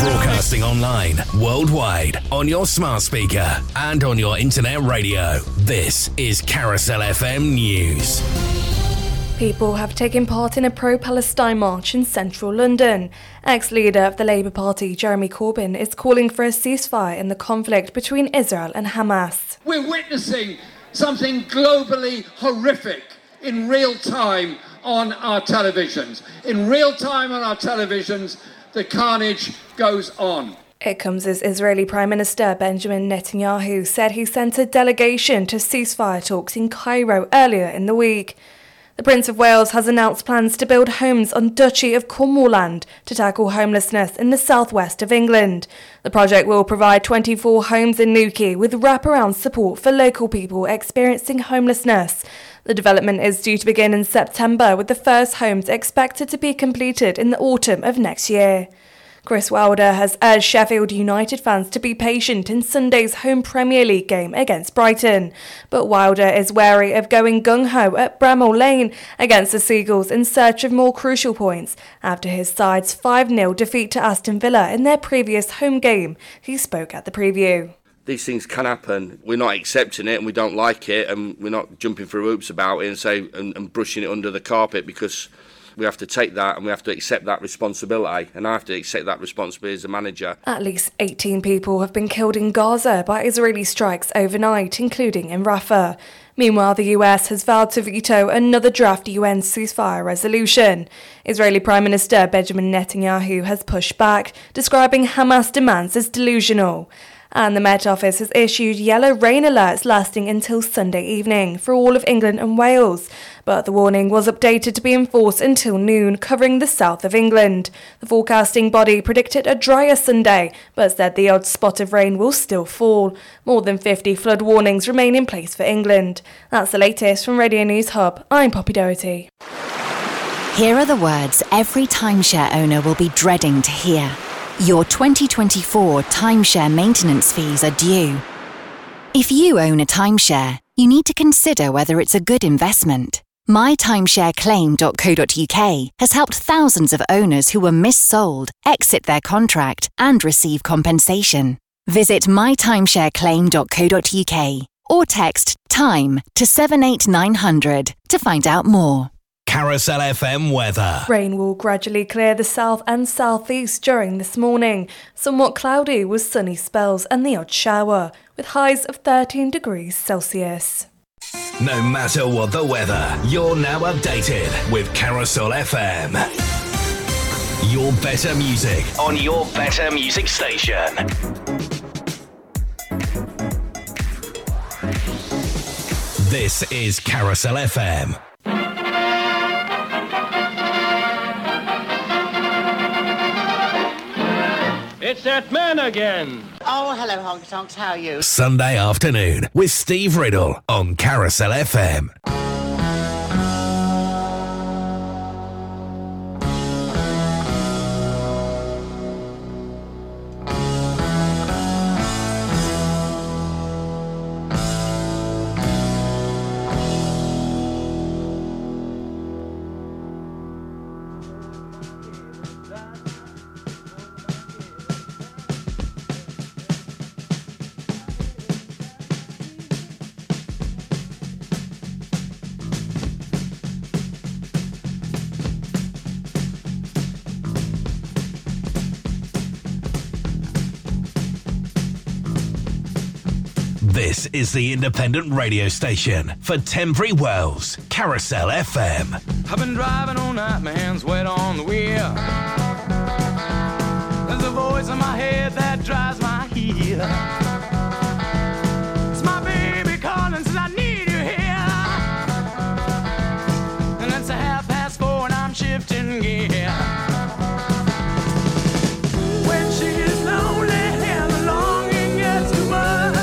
Broadcasting online, worldwide, on your smart speaker, and on your internet radio. This is Carousel FM News. People have taken part in a pro-Palestine march in central London. Ex-leader of the Labour Party, Jeremy Corbyn, is calling for a ceasefire in the conflict between Israel and Hamas. We're witnessing something globally horrific in real time on our televisions. In real time on our televisions, the carnage goes on. It comes as Israeli Prime Minister Benjamin Netanyahu said he sent a delegation to ceasefire talks in Cairo earlier in the week. The Prince of Wales has announced plans to build homes on Duchy of Cornwall land to tackle homelessness in the southwest of England. The project will provide 24 homes in Newquay with wraparound support for local people experiencing homelessness. The development is due to begin in September, with the first homes expected to be completed in the autumn of next year. Chris Wilder has urged Sheffield United fans to be patient in Sunday's home Premier League game against Brighton. But Wilder is wary of going gung-ho at Bramall Lane against the Seagulls in search of more crucial points after his side's 5-0 defeat to Aston Villa in their previous home game. He spoke at the preview. These things can happen. We're not accepting it and we don't like it, and we're not jumping through hoops about it and brushing it under the carpet, because we have to take that and we have to accept that responsibility, and I have to accept that responsibility as a manager. At least 18 people have been killed in Gaza by Israeli strikes overnight, including in Rafah. Meanwhile, the US has vowed to veto another draft UN ceasefire resolution. Israeli Prime Minister Benjamin Netanyahu has pushed back, describing Hamas demands as delusional. And the Met Office has issued yellow rain alerts lasting until Sunday evening for all of England and Wales. But the warning was updated to be in force until noon, covering the south of England. The forecasting body predicted a drier Sunday, but said the odd spot of rain will still fall. More than 50 flood warnings remain in place for England. That's the latest from Radio News Hub. I'm Poppy Doherty. Here are the words every timeshare owner will be dreading to hear. Your 2024 timeshare maintenance fees are due. If you own a timeshare, you need to consider whether it's a good investment. MyTimeshareClaim.co.uk has helped thousands of owners who were missold exit their contract and receive compensation. Visit MyTimeshareClaim.co.uk or text TIME to 78900 to find out more. Carousel FM weather. Rain will gradually clear the south and southeast during this morning. Somewhat cloudy with sunny spells and the odd shower, with highs of 13 degrees Celsius. No matter what the weather, you're now updated with Carousel FM. Your better music on your better music station. This is Carousel FM. It's that man again. Oh, hello, Honky Tonks. How are you? Sunday afternoon with Steve Riddle on Carousel FM. This is the independent radio station for Tenbury Wells, Carousel FM. I've been driving all night, my hands wet on the wheel. There's a voice in my head that drives my heel. It's my baby calling, says I need you here. And it's 4:30 and I'm shifting gear. When she's lonely and the longing gets too much, away.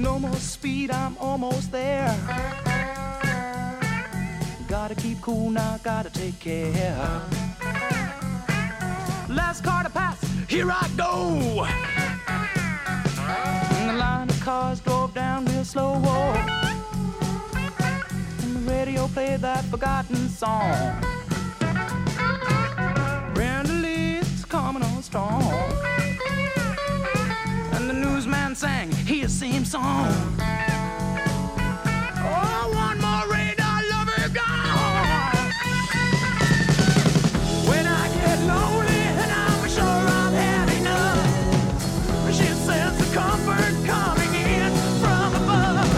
No more speed, I'm almost there. Gotta keep cool now, gotta take care. Last car to pass, here I go. And the line of cars drove down real slow. And the radio played that forgotten song. Brandlee's coming on strong. And the newsman sang his same song. Oh, one more radar lover gone. When I get lonely and I'm sure I've had enough, she says the comfort coming in from above.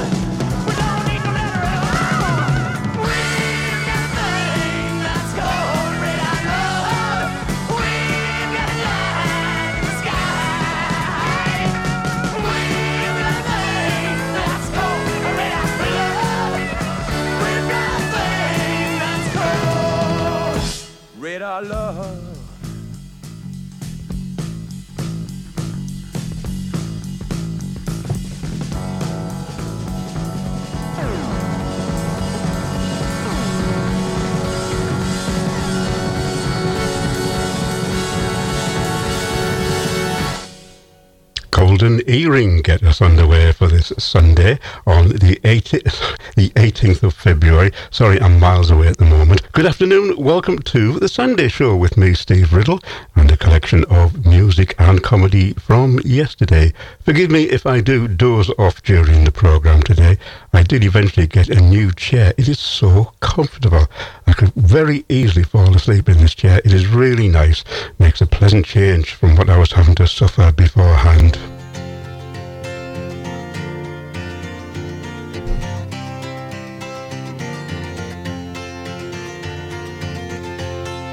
We don't need no letter at all. We've got a thing that's called radar love. We've got a light in the sky. We've got a thing that's called radar love. We've got a thing that's called radar love. Golden Earring get us underway for this Sunday on the 18th of February. Sorry, I'm miles away at the moment. Good afternoon. Welcome to The Sunday Show with me, Steve Riddle, and a collection of music and comedy from yesterday. Forgive me if I do doze off during the programme today. I did eventually get a new chair. It is so comfortable. I could very easily fall asleep in this chair. It is really nice. Makes a pleasant change from what I was having to suffer beforehand.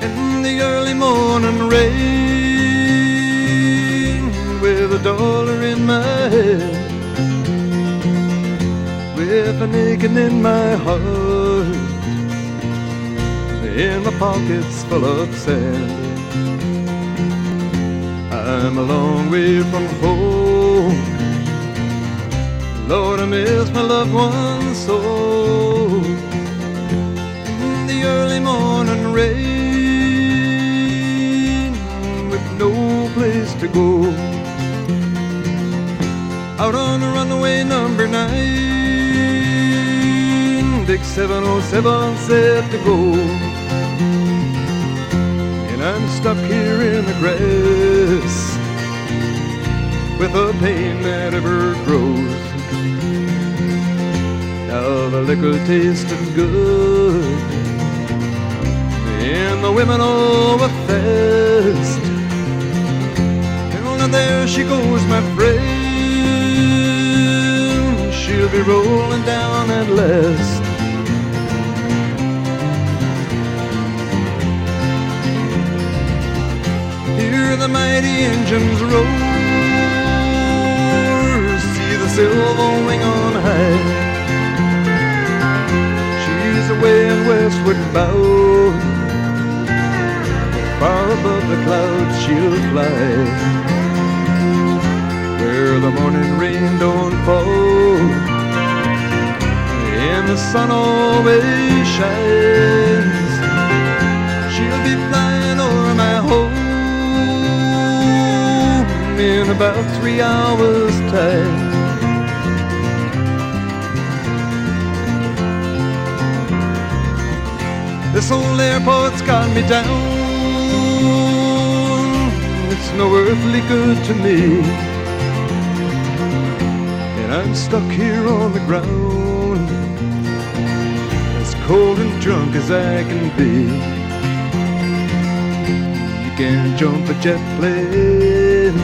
In the early morning rain, with a dollar in my head, with an aching in my heart, in my pockets full of sand. I'm a long way from home, Lord, I miss my loved ones so. In the early morning rain, no place to go, out on runway number 9, Dick 707 said to go, and I'm stuck here in the grass, with a pain that ever grows. Now the liquor tasted good, and the women all were fast. There she goes, my friend, she'll be rolling down at last. Hear the mighty engines roar, see the silver wing on high. She's away in westward bound, far above the clouds she'll fly. Where the morning rain don't fall, and the sun always shines, she'll be flying over my home in about 3 hours' time. This old airport's got me down, it's no earthly good to me. I'm stuck here on the ground, as cold and drunk as I can be. You can't jump a jet plane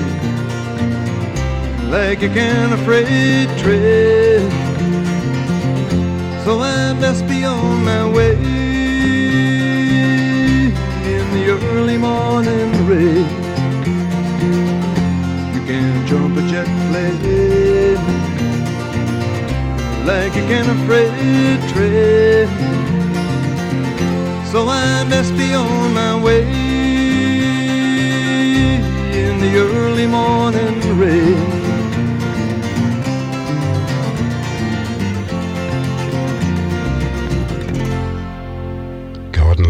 like you can a freight train, so I best be on my way in the early morning rain. You can't jump a jet plane like you can a freight train, so I best be on my way in the early morning rain.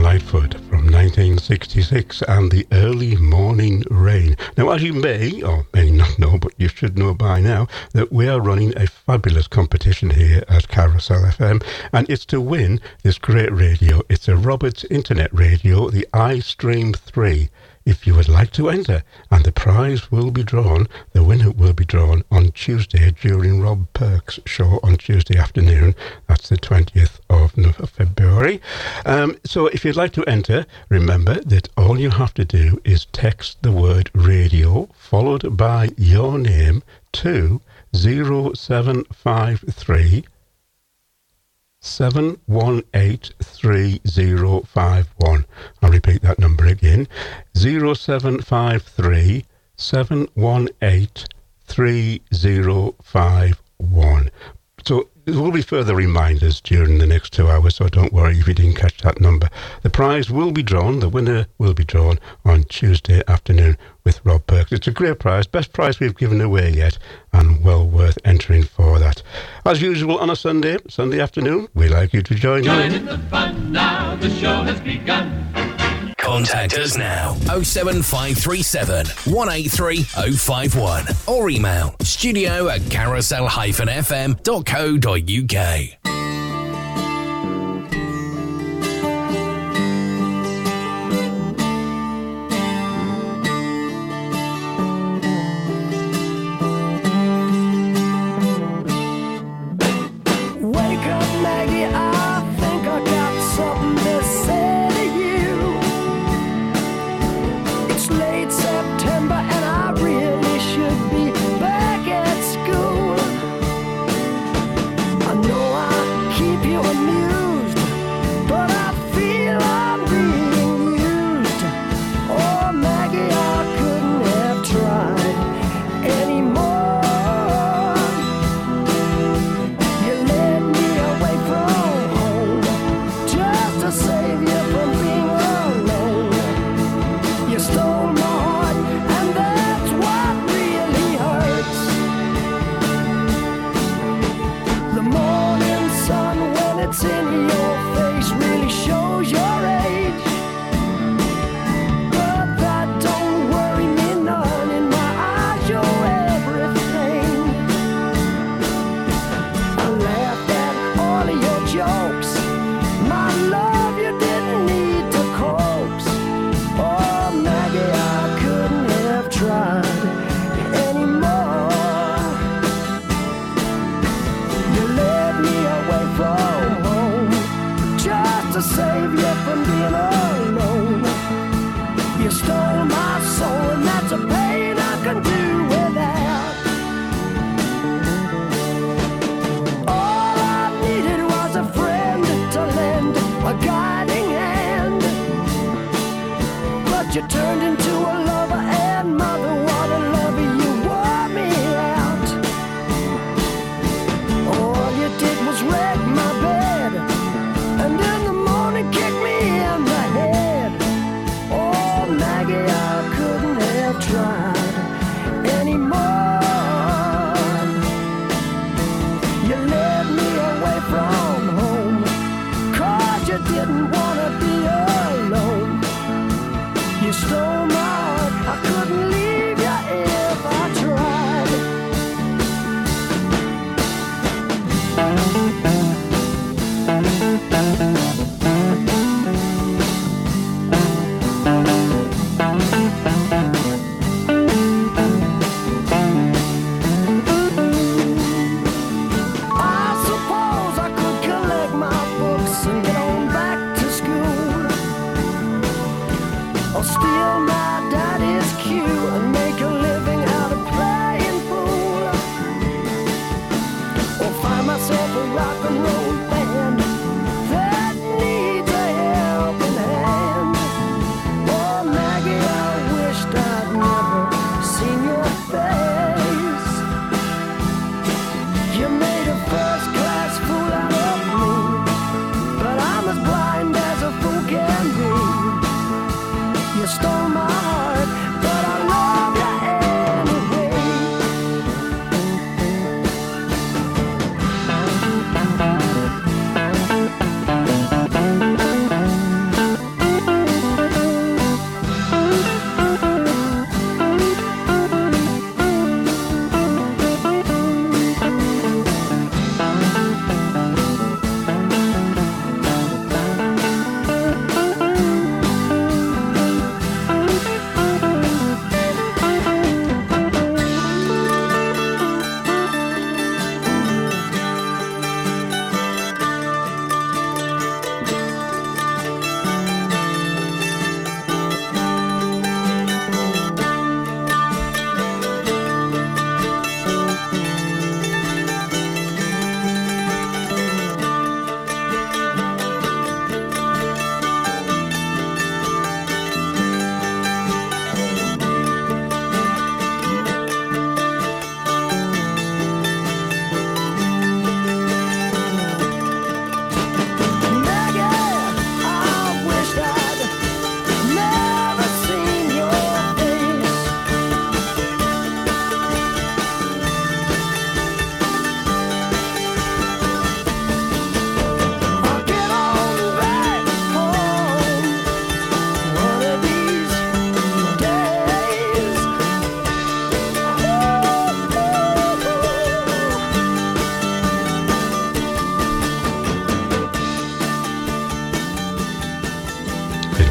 Lightfoot from 1966 and The Early Morning Rain. Now, as you may or may not know, but you should know by now, that we are running a fabulous competition here at Carousel FM, and it's to win this great radio. It's a Roberts internet radio, the iStream 3. If you would like to enter, and the prize will be drawn, the winner will be drawn on Tuesday during Rob Perks' show on Tuesday afternoon. That's the 20th of February. So if you'd like to enter, remember that all you have to do is text the word radio followed by your name to 0753 7183051. I'll repeat that number again. 0753 7183051. So there will be further reminders during the next 2 hours, so don't worry if you didn't catch that number. The prize will be drawn, the winner will be drawn on Tuesday afternoon with Rob Perks. It's a great prize, best prize we've given away yet, and well worth entering for that. As usual on a Sunday afternoon, we'd like you to join in the fun now, the show has begun. Contact us now, 07537 183 051, or email studio@carousel-fm.co.uk.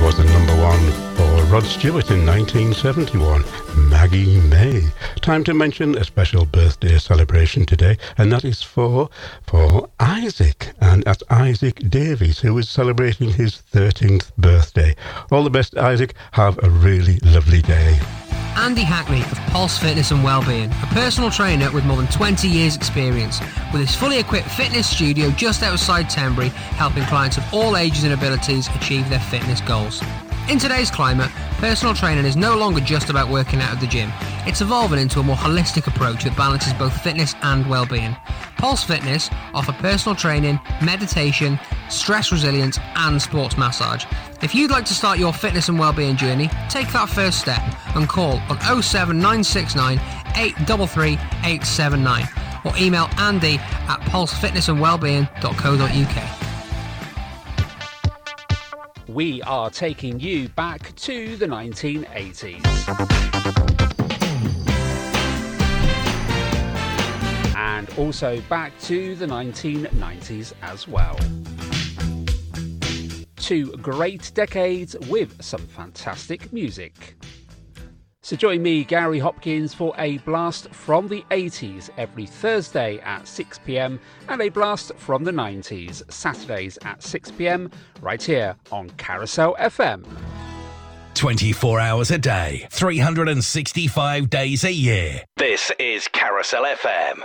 was the number one for Rod Stewart in 1971, Maggie May. Time to mention a special birthday celebration today, and that is for Isaac, and that's Isaac Davies, who is celebrating his 13th birthday. All the best, Isaac. Have a really lovely day. Andy Hackney of Pulse Fitness and Wellbeing, a personal trainer with more than 20 years experience, with his fully equipped fitness studio just outside Tenbury, helping clients of all ages and abilities achieve their fitness goals. In today's climate, personal training is no longer just about working out at the gym. It's evolving into a more holistic approach that balances both fitness and well-being. Pulse Fitness offer personal training, meditation, stress resilience and sports massage. If you'd like to start your fitness and well-being journey, take that first step and call on 07969 833 879 or email Andy at pulsefitnessandwellbeing.co.uk. We are taking you back to the 1980s. And also back to the 1990s as well. Two great decades with some fantastic music. So join me, Gary Hopkins, for a blast from the 80s every Thursday at 6 p.m. and a blast from the 90s, Saturdays at 6 p.m, right here on Carousel FM. 24 hours a day, 365 days a year. This is Carousel FM.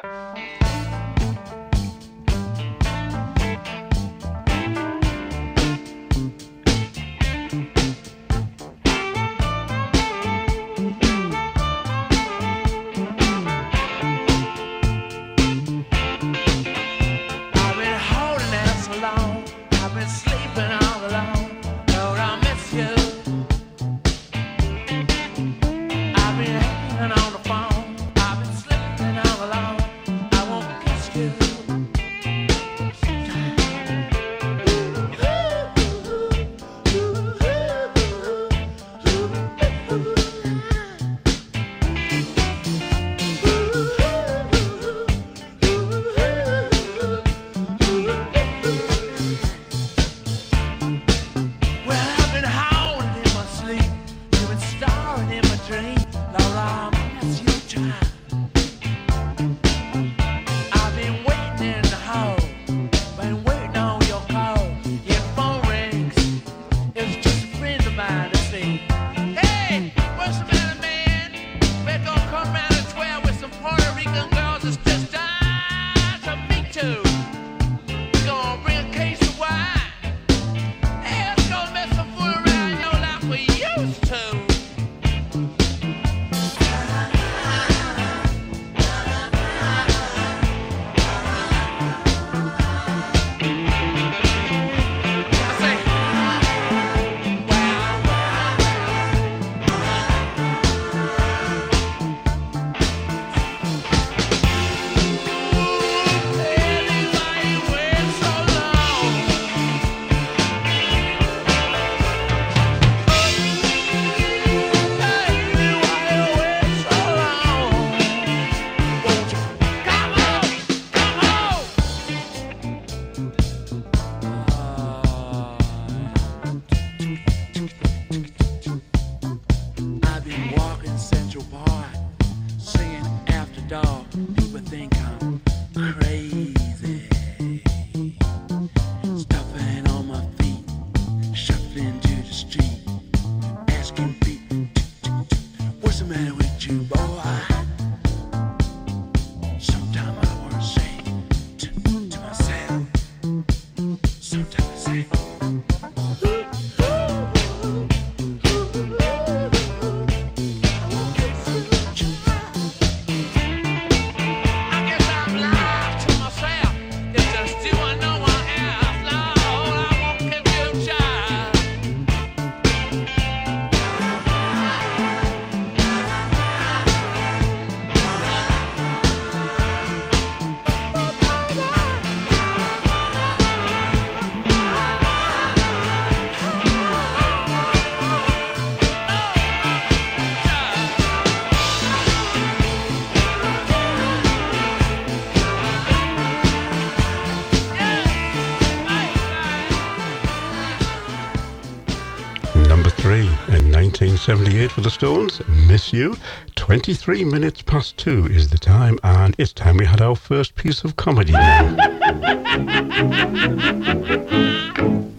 3. In 1978 for the Stones, Miss You. 23 minutes past 2 is the time, and it's time we had our first piece of comedy now.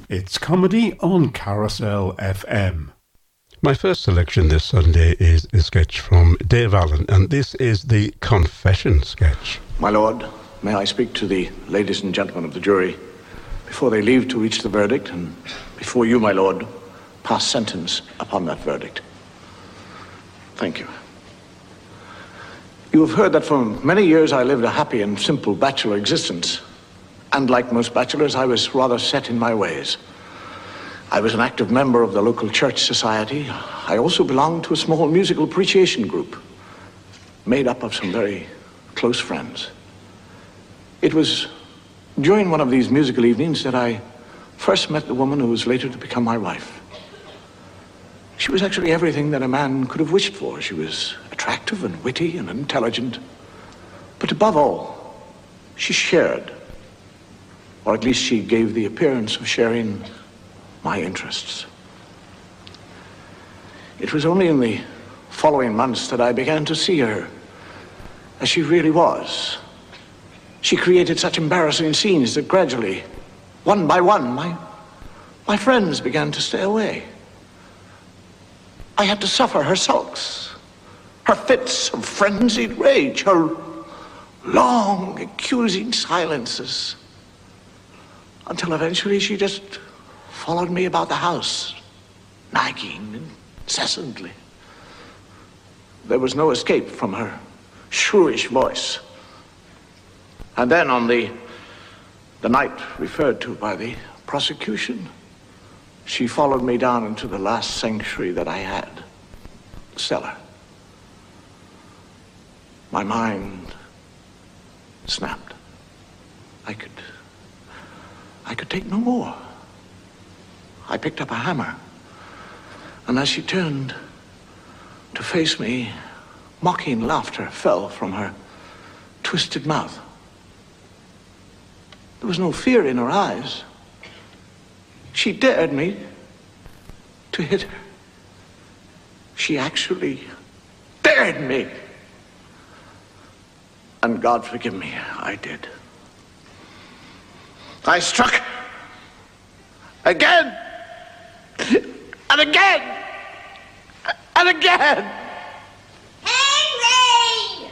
It's comedy on Carousel FM. My first selection this Sunday is a sketch from Dave Allen, and this is the confession sketch. My lord, may I speak to the ladies and gentlemen of the jury before they leave to reach the verdict, and before you, my lord, pass sentence upon that verdict. Thank you. You have heard that for many years I lived a happy and simple bachelor existence, and like most bachelors, I was rather set in my ways. I was an active member of the local church society. I also belonged to a small musical appreciation group, made up of some very close friends. It was during one of these musical evenings that I first met the woman who was later to become my wife. She was actually everything that a man could have wished for. She was attractive and witty and intelligent. But above all, she shared, or at least she gave the appearance of sharing, my interests. It was only in the following months that I began to see her as she really was. She created such embarrassing scenes that gradually, one by one, my friends began to stay away. I had to suffer her sulks, her fits of frenzied rage, her long, accusing silences, until eventually she just followed me about the house, nagging incessantly. There was no escape from her shrewish voice. And then on the night referred to by the prosecution, she followed me down into the last sanctuary that I had, the cellar. My mind snapped. I could take no more. I picked up a hammer, and as she turned to face me, mocking laughter fell from her twisted mouth. There was no fear in her eyes. She dared me to hit her. She actually dared me. And God forgive me, I did. I struck again. And again! And again! Henry!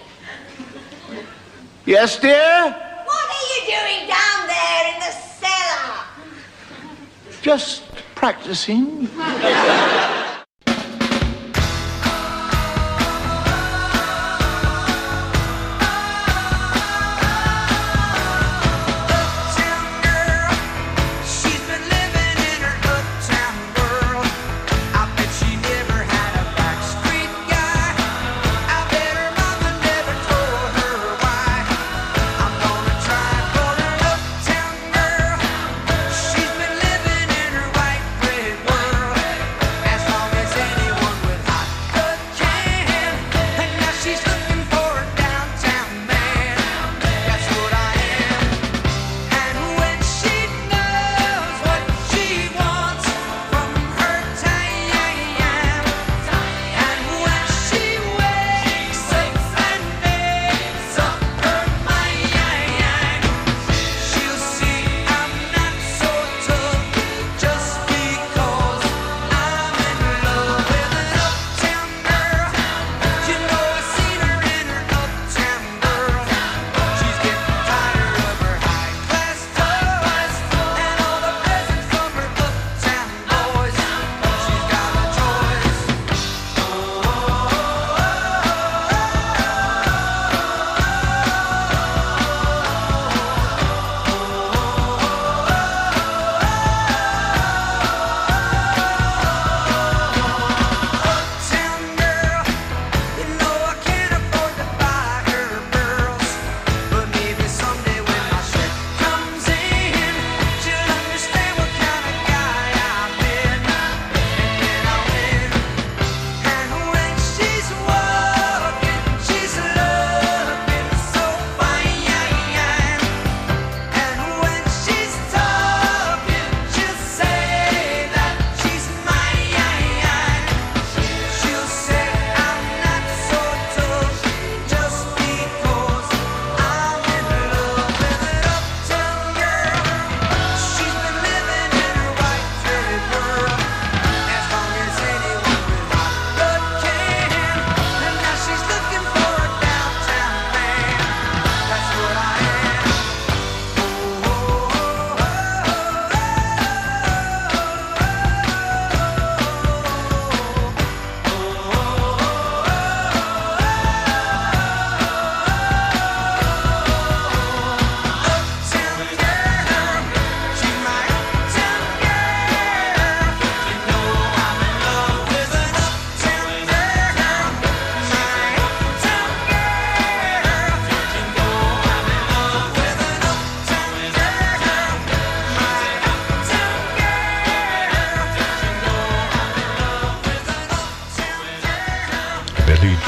Yes, dear? What are you doing down there in the cellar? Just practicing.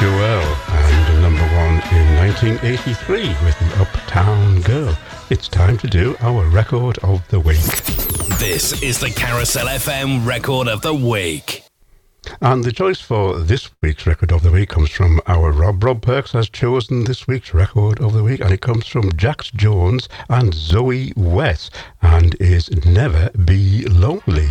Joel and number one in 1983 with the Uptown Girl. It's time to do our Record of the Week. This is the Carousel FM Record of the Week. And the choice for this week's Record of the Week comes from our Rob. Rob Perks has chosen this week's Record of the Week, and it comes from Jax Jones and Zoe West, and is Never Be Lonely.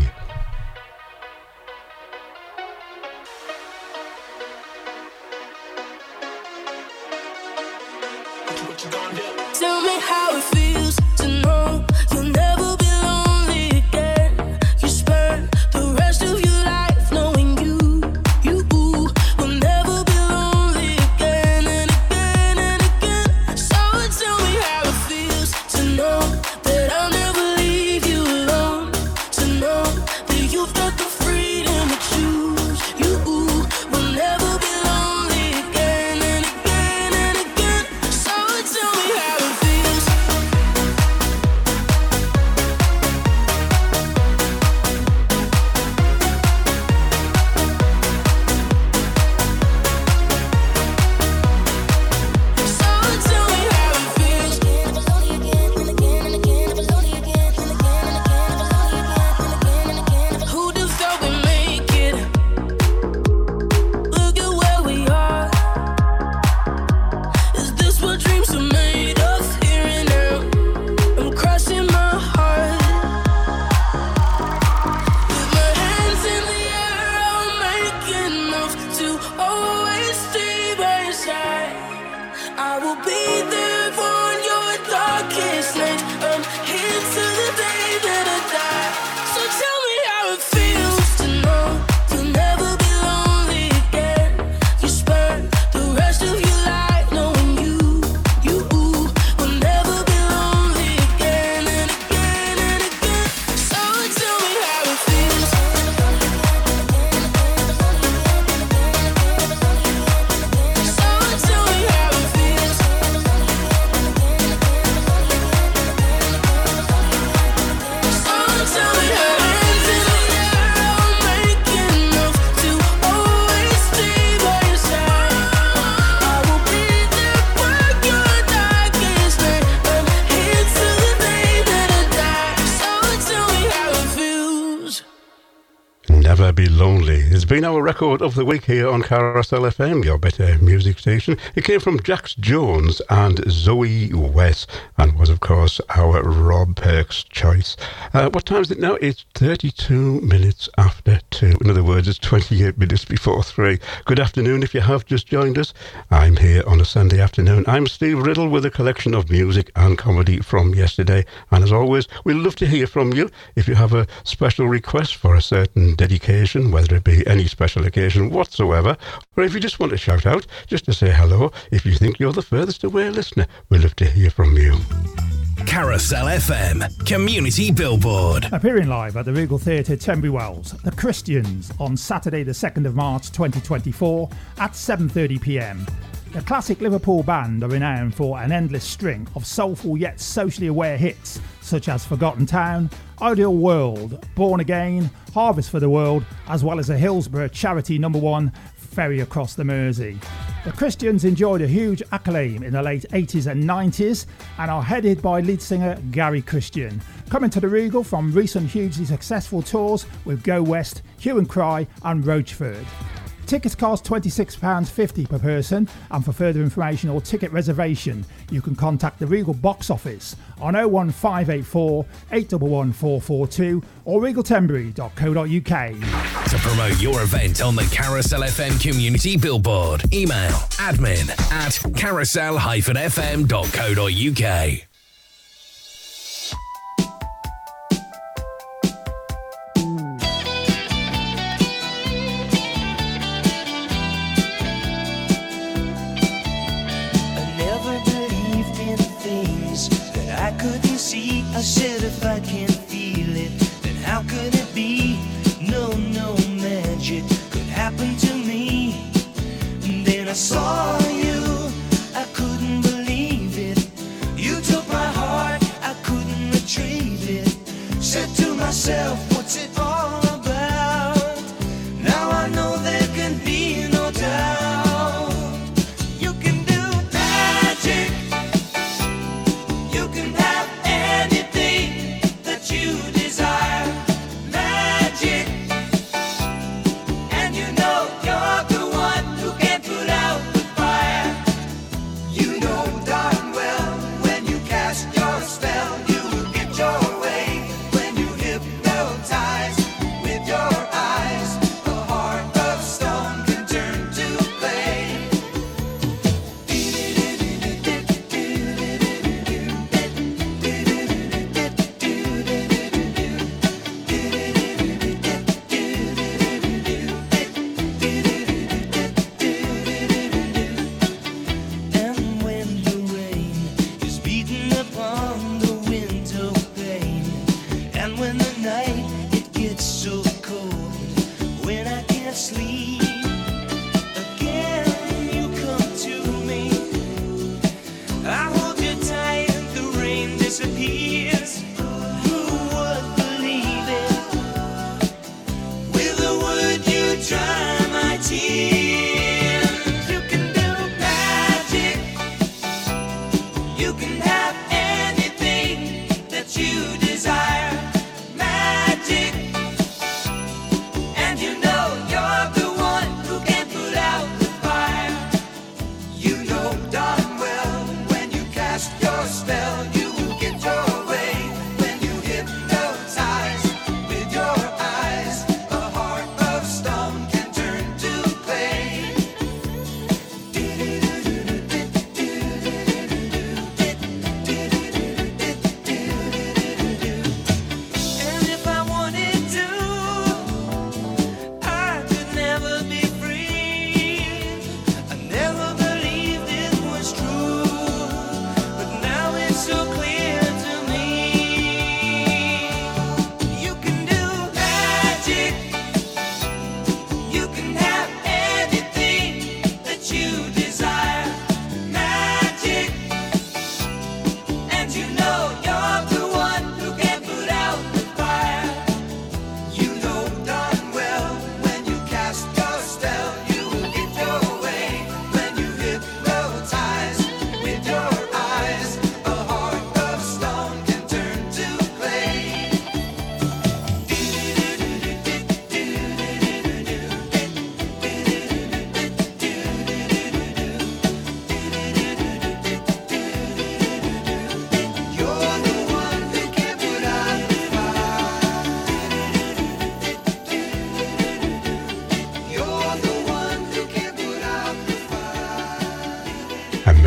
Been our Record of the Week here on Carousel FM, your better music station. It came from Jax Jones and Zoe West, and was of course our Rob Perks choice. What time is it now? It's 32 minutes after 2. In other words, it's 28 minutes before 3. Good afternoon if you have just joined us. I'm here on a Sunday afternoon. I'm Steve Riddle with a collection of music and comedy from yesterday. And as always, we'd love to hear from you. If you have a special request for a certain dedication, whether it be any special occasion whatsoever, or if you just want to shout out, just to say hello, if you think you're the furthest away listener, we'd love to hear from you. Carousel FM Community Billboard. Appearing live at the Regal Theatre, Tenbury Wells, The Christians on Saturday the 2nd of March 2024 at 7:30pm. The classic Liverpool band are renowned for an endless string of soulful yet socially aware hits such as Forgotten Town, Ideal World, Born Again, Harvest for the World, as well as the Hillsborough charity #1, Ferry Across the Mersey. The Christians enjoyed a huge acclaim in the late 80s and 90s and are headed by lead singer Gary Christian. Coming to the Regal from recent hugely successful tours with Go West, Hue and Cry and Roachford. Tickets cost £26.50 per person, and for further information or ticket reservation, you can contact the Regal box office on 01584 811442 or regaltenbury.co.uk. To promote your event on the Carousel FM Community Billboard, email admin at carousel-fm.co.uk. I said if I can't feel it, then how could it be? No, magic could happen to me. And then I saw you, I couldn't believe it. You took my heart, I couldn't retrieve it. Said to myself, what's it all about? Now I know there can be no doubt. It's so cold when I can't sleep.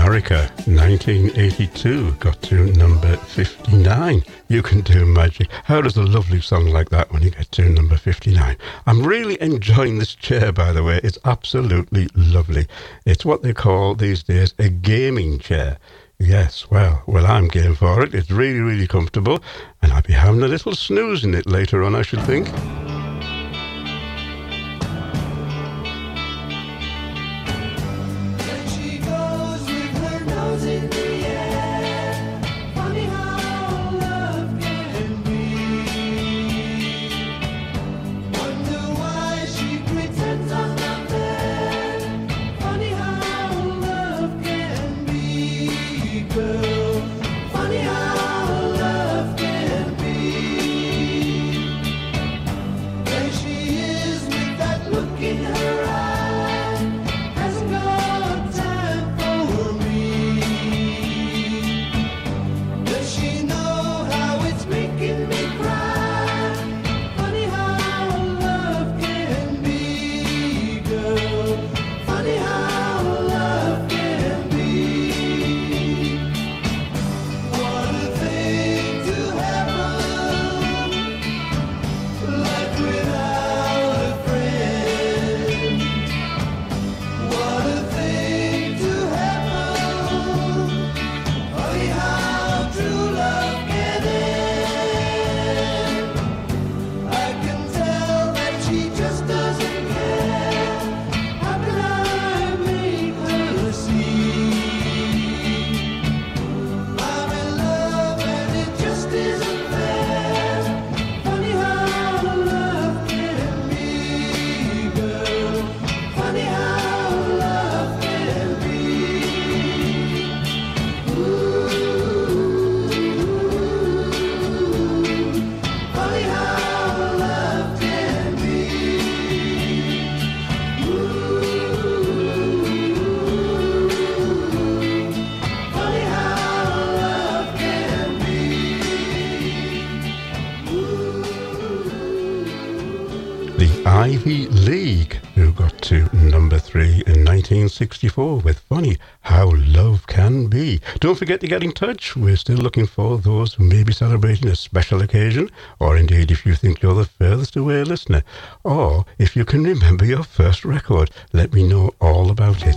America, 1982, got to number 59. You Can Do Magic. How does a lovely song like that when you get to number 59? I'm really enjoying this chair, by the way. It's absolutely lovely. It's what they call these days a gaming chair. Yes, well, I'm game for it. It's really, really comfortable. And I'll be having a little snooze in it later on, I should think. Ivy League, who got to number 3 in 1964 with Funny How Love Can Be. Don't forget to get in touch. We're still looking for those who may be celebrating a special occasion, or indeed if you think you're the furthest away listener, or if you can remember your first record. Let me know all about it.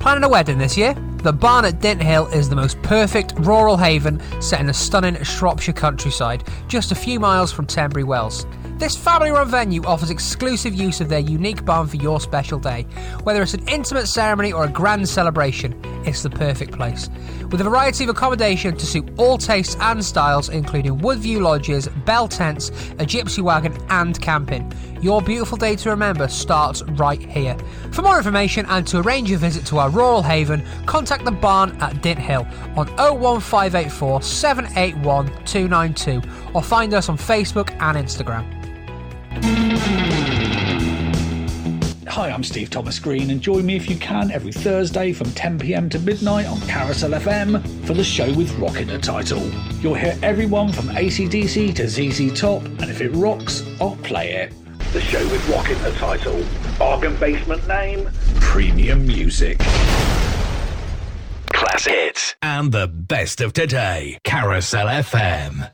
Planning a wedding this year? The Barn at Dinthill is the most perfect rural haven set in the stunning Shropshire countryside, just a few miles from Tenbury Wells. This family-run venue offers exclusive use of their unique barn for your special day. Whether it's an intimate ceremony or a grand celebration, it's the perfect place. With a variety of accommodation to suit all tastes and styles, including woodview lodges, bell tents, a gypsy wagon and camping. Your beautiful day to remember starts right here. For more information and to arrange a visit to our rural haven, contact the Barn at Dinthill on 01584 781 292 or find us on Facebook and Instagram. Hi, I'm Steve Thomas Green, and join me if you can every Thursday from 10pm to midnight on Carousel FM for the show with Rock in the title. You'll hear everyone from AC/DC to ZZ Top, and if it rocks, I'll play it. The show with Rock in the title. Bargain basement name. Premium music. Class hits. And the best of today. Carousel FM.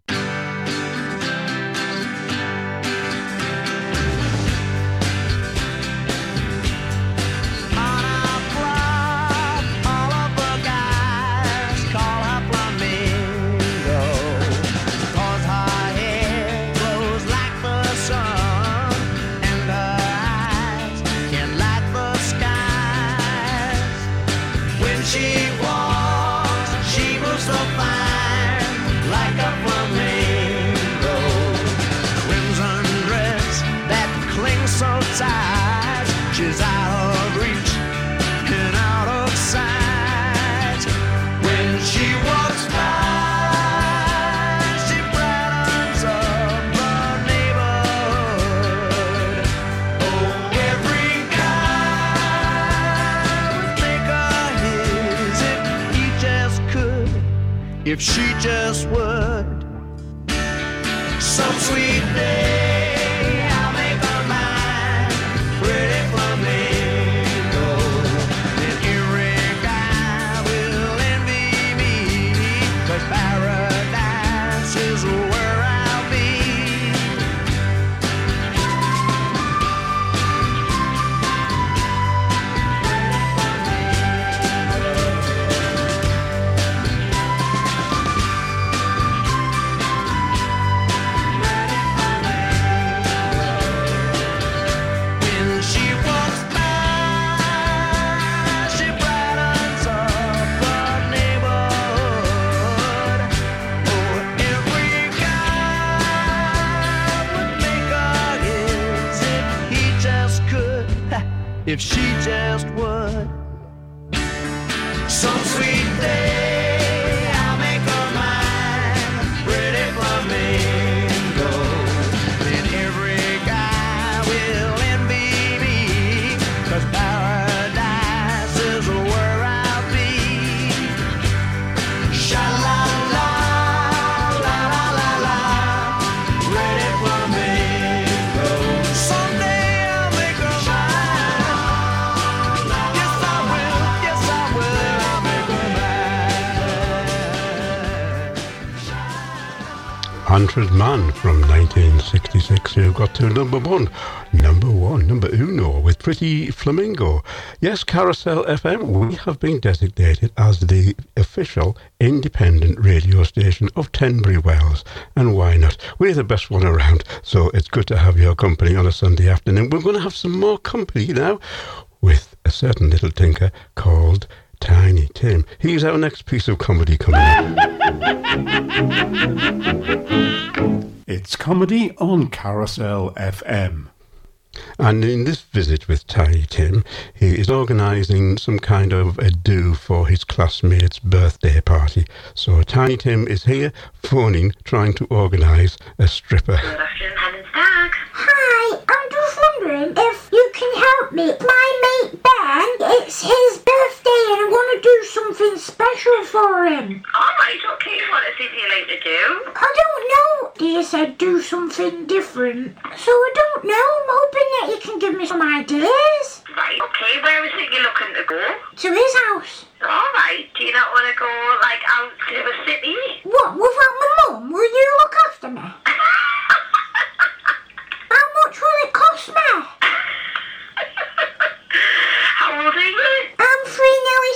If she just would, some sweet day. If she just would, some sweet day I'll make her mine, pretty flamingo. Then every guy will envy me, 'cause paradise is where I'll be. Sha la la, la la la la, pretty flamingo. Someday I'll make her mine. Hunted Man from 1966, who got to number uno with Pretty Flamingo. Yes, Carousel FM, we have been designated as the official independent radio station of Tenbury Wells, and why not? We're the best one around, so it's good to have your company on a Sunday afternoon. We're going to have some more company now with a certain little tinker called Tiny Tim. Here's our next piece of comedy coming up. It's comedy on Carousel FM. And in this visit with Tiny Tim, he is organising some kind of a do for his classmate's birthday party. So Tiny Tim is here, phoning, trying to organise a stripper. Good afternoon, Helen's Dag. Hi, I'm just wondering if you can help me. My mate Ben, it's his birthday and I want to do something special for him. Alright, okay, what is it you like to do? I don't know. You said do something different, so I don't know. I'm hoping that you can give me some ideas. Right, okay, where is it you're looking to go? To his house. Alright, do you not want to go, like, out to the city? What, without my mum? Will you look after me? How much will it cost me? How old are you? I'm 3, nearly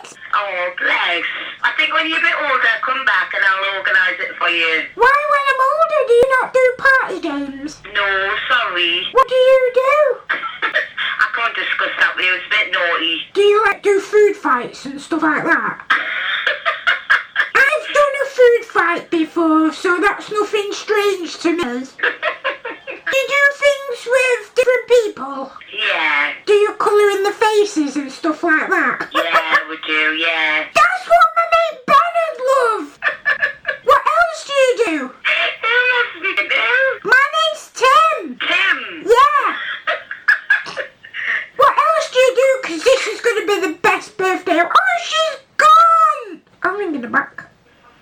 6. Oh, bless. I think when you're a bit older, come back and I'll organise it for you. Why, when I'm older, do you not do party games? No, sorry. What do you do? I can't discuss that with you, it's a bit naughty. Do you like do food fights and stuff like that? I've done a food fight before, so that's nothing strange to me. Do you do things with different people? Yeah. Do you colour in the faces and stuff like that? Yeah, we do, yeah. That's what my mate Ben would love! What else do you do? Who else do you do? My name's Tim! Tim? Yeah! What else do you do? Because this is going to be the best birthday. Oh, she's gone! I'm ringing her back.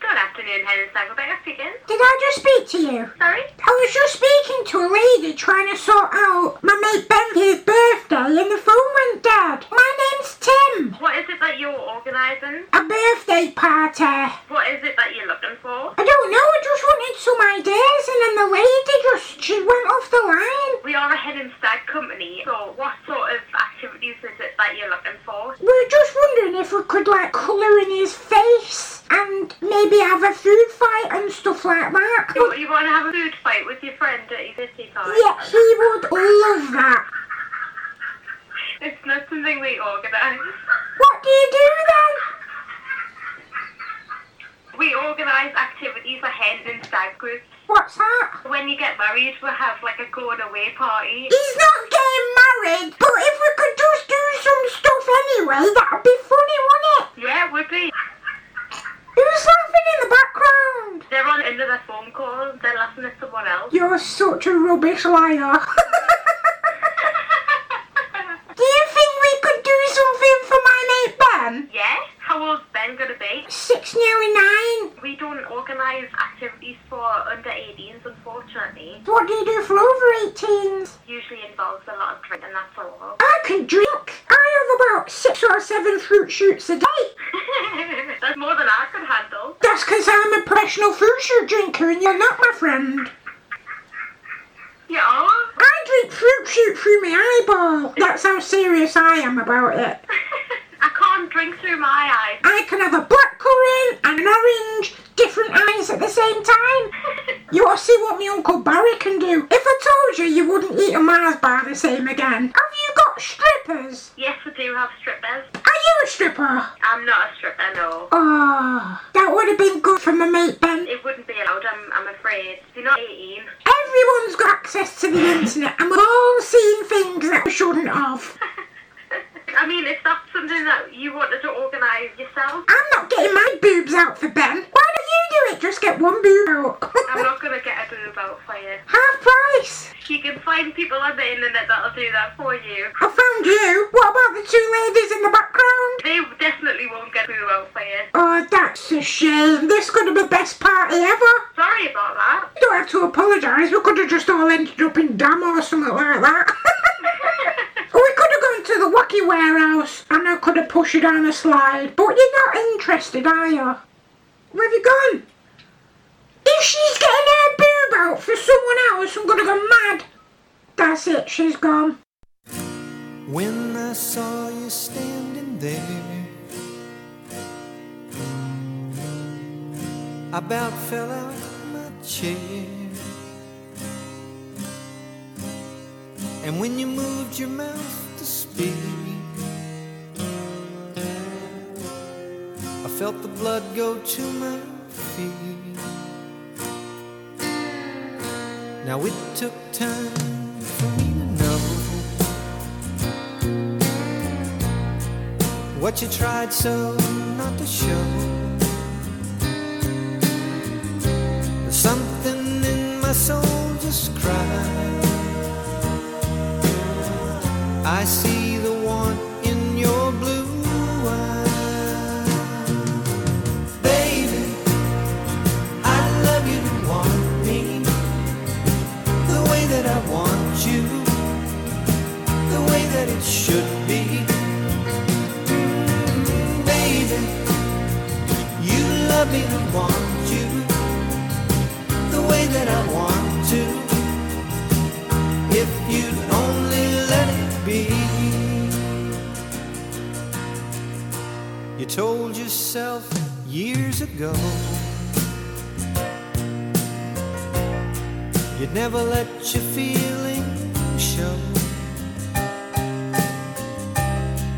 Good afternoon, Helen Sackleberg speaking. Did I just speak to you? Sorry? I was just speaking to a lady trying to sort out my mate Ben's birthday and the phone went dead. My name's Tim. What is it that you're organising? A birthday party. What is it that you're looking for? I don't know, I just wanted some ideas and then the lady she went off the line. We are a hen and stag company, so what sort of activities is it that you're looking for? We're just wondering if we could like colour in his face and maybe have a food fight and stuff like that. You want to have a food fight with your friend at his birthday party? Yeah, he would love that. It's not something we organise. What do you do then? We organise activities for hens and stag groups. What's that? When you get married, we'll have like a going away party. He's not getting married, but if we could just do some stuff anyway, that'd be funny, wouldn't it? Yeah, it would be. Who's laughing in the background? They're on another phone call. They're laughing at someone else. You're such a rubbish liar. Do you think we could do something for my mate Ben? Yes. How old's Ben going to be? 6, nearly 9. We don't organise activities for under 18s, unfortunately. What do you do for over 18s? Usually involves a lot of drink, and that's all. I can drink. I have about 6 or 7 fruit shoots a day. That's more than I could handle. That's because I'm a professional fruit shoot drinker and you're not, my friend. You are? I drink fruit shoot through my eyeball. That's how serious I am about it. I can't drink through my eyes. I can have a blackcurrant and an orange, different eyes at the same time. You ought to see what my Uncle Barry can do. If I told you, you wouldn't eat a Mars bar the same again. Have you got strippers? Yes, we do have strippers. Are you a stripper? I'm not a stripper, no. Oh, that would have been good for my mate Ben. It wouldn't be allowed, I'm afraid. They're not 18. Everyone's got access to the internet and we've all seen things that we shouldn't have. I mean, if that's something that you wanted to organise yourself. I'm not getting my boobs out for Ben. Why don't you do it? Just get one boob out. I'm not going to get a boob out for you. Half price. You can find people on the internet that'll do that for you. I found you. What about the 2 ladies in the background? They definitely won't get a boob out for you. Oh, that's a shame. This could have been the best party ever. Sorry about that. You don't have to apologise. We could have just all ended up in Dam or something like that. We could have gone to the wacky warehouse and I could have pushed you down a slide. But you're not interested, are you? Where have you gone? If she's getting her boob out for someone else, I'm going to go mad. That's it, she's gone. When I saw you standing there, I about fell out of my chair. And when you moved your mouth to speak, I felt the blood go to my feet. Now it took time for me to know what you tried so not to show. But something in my soul just cried. I see the want in your blue eyes. Baby, I love you to want me the way that I want you, the way that it should be. Baby, you love me to want you the way that I want to. If you'd only let it. You told yourself years ago You'd never let your feelings show.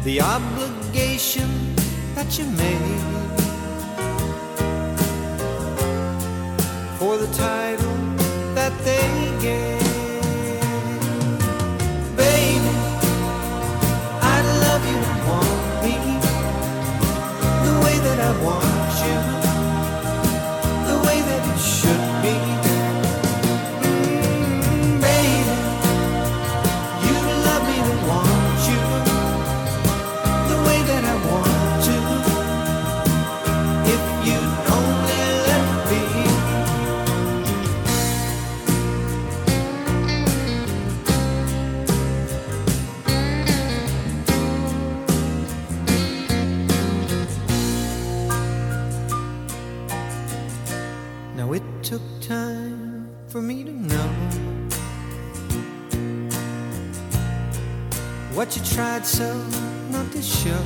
The obligation that you made for the title that they gave. Baby, I'd love you and want me the way that I want you, the way that it should be. Baby, you'd love me and want you the way that I want to, if you'd only let me. Now it took time for me to know what you tried so not to show,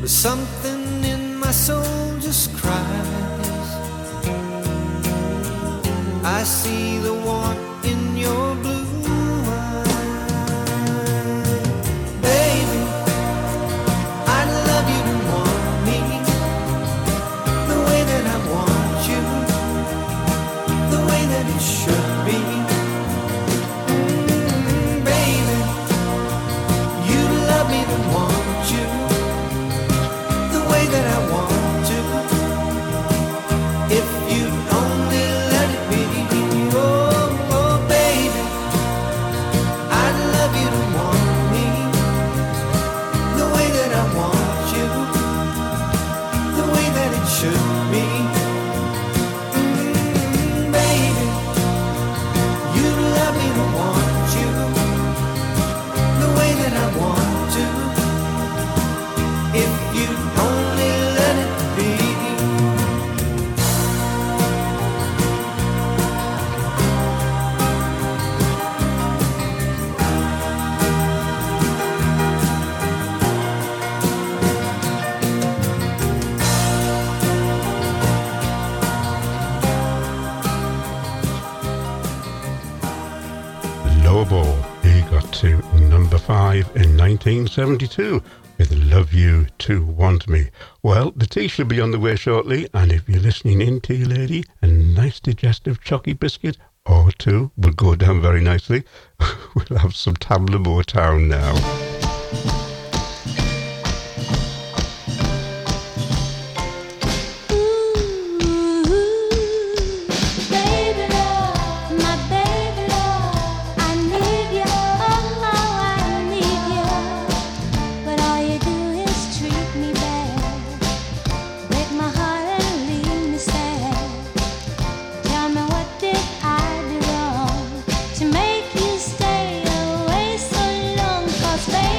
but something in my soul just cries. I see the want in your blue eyes. Baby, I'd love you to want me the way that I want you, the way that it should be. Baby, you'd love me to want you the way that I want to, if you'd only let it be. Oh, oh, baby, I'd love you to want me the way that I want you, the way that it should be. Baby, you'd love me to want you the way that I want to, if you'd only let it be. Lobo, he got to number 5 in 1972 with Love You to Want Me. Well, the tea should be on the way shortly, and if you're listening in, tea lady, a nice digestive chalky biscuit or two would go down very nicely. We'll have some Tableau Town now. Baby love, my baby love, I need you, oh how I need you. But all you do is treat me bad, break my heart and leave me sad. Tell me what did I do wrong to make you stay away so long? 'Cause baby,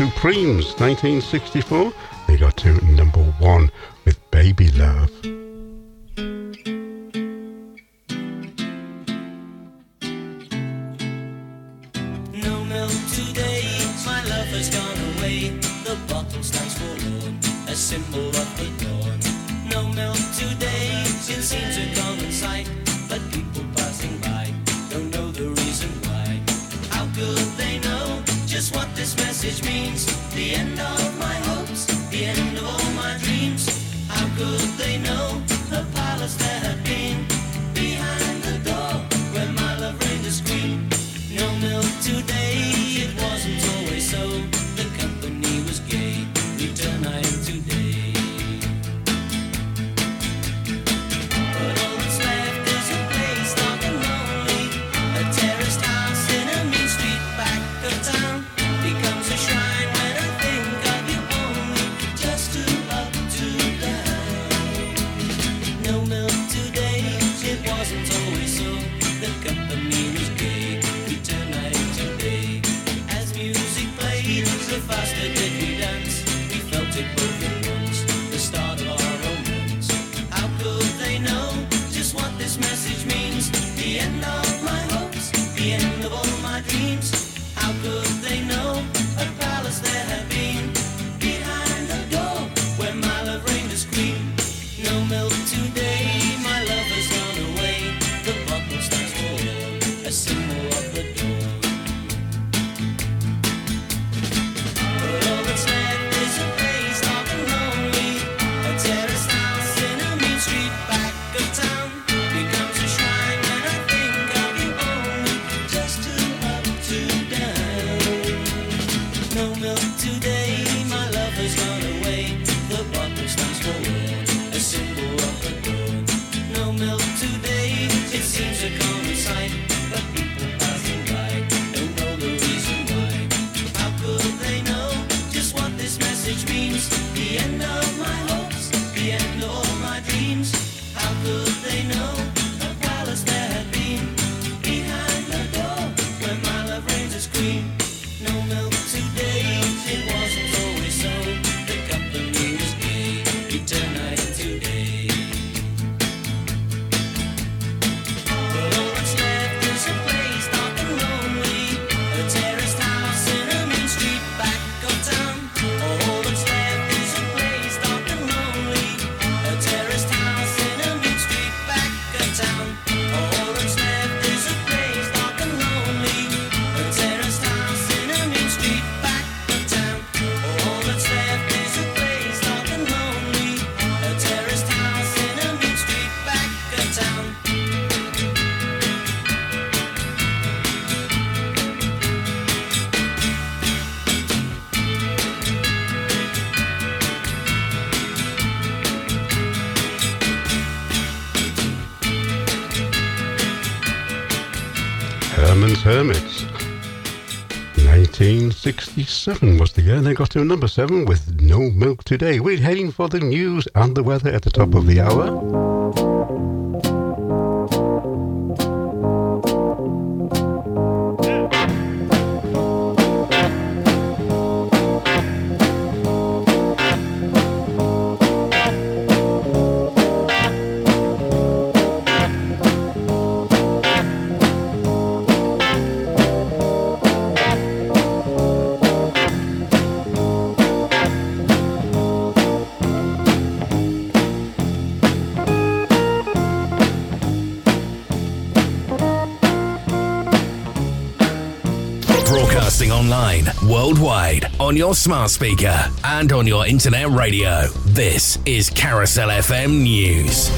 Supremes, 1964, they got to number one with Baby Love. No milk today, my love has gone away. The bottle stands forlorn, a symbol of the dawn. No milk today, it seems a common sight, but people passing by don't know the reason why. How could they know just what this message means? The end of my hopes, the end of all my dreams. How could they know the palace there had been behind the door where my love reigned as queen? No milk today, it wasn't always so. The company was gay, return I am today. But all that's left is a place dark and lonely, a terraced house in a mean street back of town. Becomes a shrine when I think of you only, just too up to down. No milk today, it wasn't always so. The company was gay, return night today. As music played, the faster did we dance. We felt it both at once, the start of our romance. How could they know just what this message means? The end of my hopes, the end of all my dreams. How could they know a palace there had been behind the door where my love reigned as queen? No milk today, my love has gone away. The bottle stands for a symbol of the dawn. But all that's left is a place dark and lonely, a terraced house in a mean street back of town. Becomes a shrine when I think of you only, just too up to down. No milk today, my love has gone away. The bottle stands for war, a symbol of the dawn. No milk today, it seems a common sight, but people passing by don't know the reason why. How could they know just what this message means? The end of my hopes, the end of all my dreams. How could they know a palace there had been behind the door where my love reigns as queen? No milk today, it wasn't always so. The company was gay, return I am today. But all that's left is a place dark and lonely, a terraced house in a mean street back of town. All that's left is a place dark and lonely, a terraced house in a mean street back of town. All that's left is a place dark and lonely, a terraced house in a mean street back of town. All that's left is a place dark and lonely, a terraced house in a mean street back of town. Herman's Hermits, 1967 was the year they got to number 7 with No Milk Today. We're heading for the news and the weather at the top of the hour. Broadcasting online, worldwide, on your smart speaker and on your internet radio. This is Carousel FM News.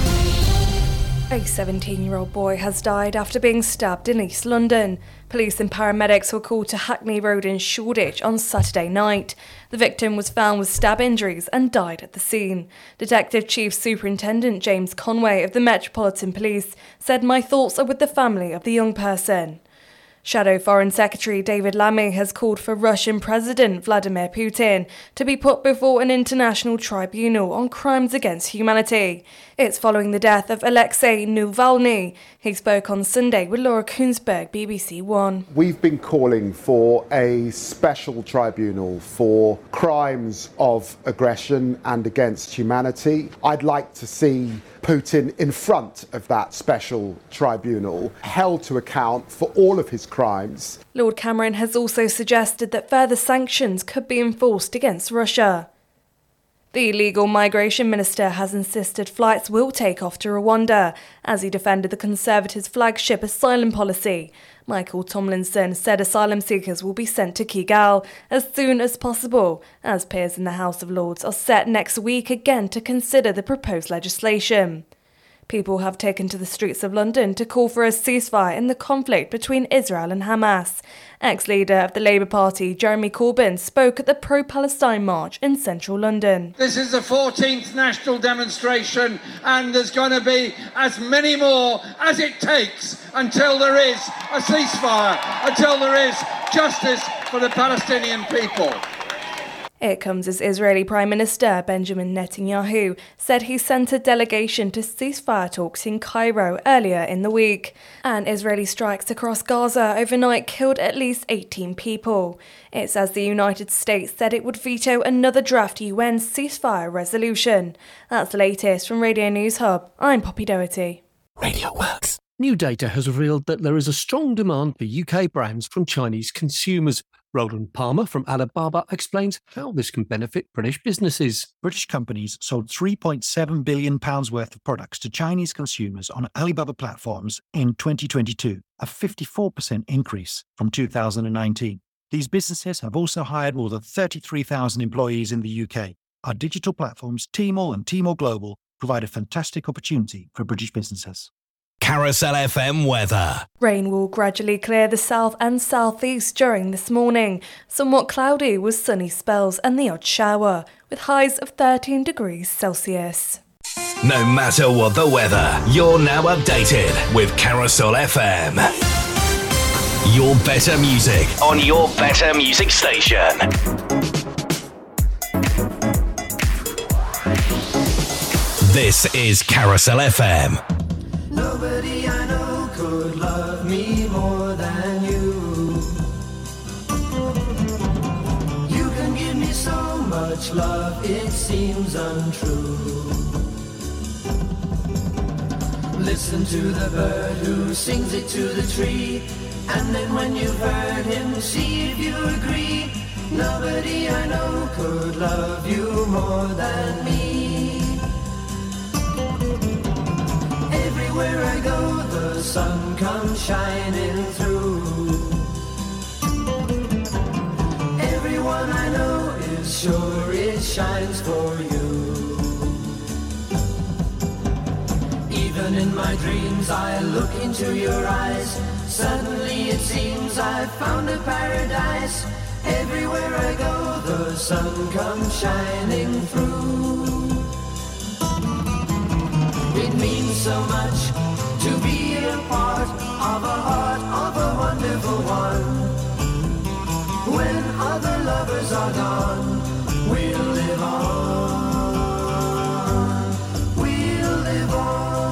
A 17-year-old boy has died after being stabbed in East London. Police and paramedics were called to Hackney Road in Shoreditch on Saturday night. The victim was found with stab injuries and died at the scene. Detective Chief Superintendent James Conway of the Metropolitan Police said, "My thoughts are with the family of the young person." Shadow Foreign Secretary David Lammy has called for Russian President Vladimir Putin to be put before an international tribunal on crimes against humanity. It's following the death of Alexei Navalny. He spoke on Sunday with Laura Koonsberg, BBC One. We've been calling for a special tribunal for crimes of aggression and against humanity. I'd like to see Putin in front of that special tribunal, held to account for all of his crimes. Lord Cameron has also suggested that further sanctions could be enforced against Russia. The illegal migration minister has insisted flights will take off to Rwanda as he defended the Conservatives' flagship asylum policy. Michael Tomlinson said asylum seekers will be sent to Kigali as soon as possible, as peers in the House of Lords are set next week again to consider the proposed legislation. People have taken to the streets of London to call for a ceasefire in the conflict between Israel and Hamas. Ex-leader of the Labour Party, Jeremy Corbyn, spoke at the pro-Palestine march in central London. This is the 14th national demonstration, and there's going to be as many more as it takes until there is a ceasefire, until there is justice for the Palestinian people. It comes as Israeli Prime Minister Benjamin Netanyahu said he sent a delegation to ceasefire talks in Cairo earlier in the week. And Israeli strikes across Gaza overnight killed at least 18 people. It's as the United States said it would veto another draft UN ceasefire resolution. That's the latest from Radio News Hub. I'm Poppy Doherty. Radio Works. New data has revealed that there is a strong demand for UK brands from Chinese consumers. Roland Palmer from Alibaba explains how this can benefit British businesses. British companies sold £3.7 billion worth of products to Chinese consumers on Alibaba platforms in 2022, a 54% increase from 2019. These businesses have also hired more than 33,000 employees in the UK. Our digital platforms, Tmall and Tmall Global, provide a fantastic opportunity for British businesses. Carousel FM weather. Rain will gradually clear the south and southeast during this morning. Somewhat cloudy with sunny spells and the odd shower, with highs of 13 degrees Celsius. No matter what the weather, you're now updated with Carousel FM. Your better music on your better music station. This is Carousel FM. Nobody I know could love me more than you. You can give me so much love, it seems untrue. Listen to the bird who sings it to the tree, and then when you've heard him, see if you agree. Nobody I know could love you more than me. Everywhere I go, the sun comes shining through. Everyone I know is sure it shines for you. Even in my dreams, I look into your eyes. Suddenly it seems I've found a paradise. Everywhere I go, the sun comes shining through. It means so much to be a part of a heart of a wonderful one. When other lovers are gone, we'll live on. We'll live on.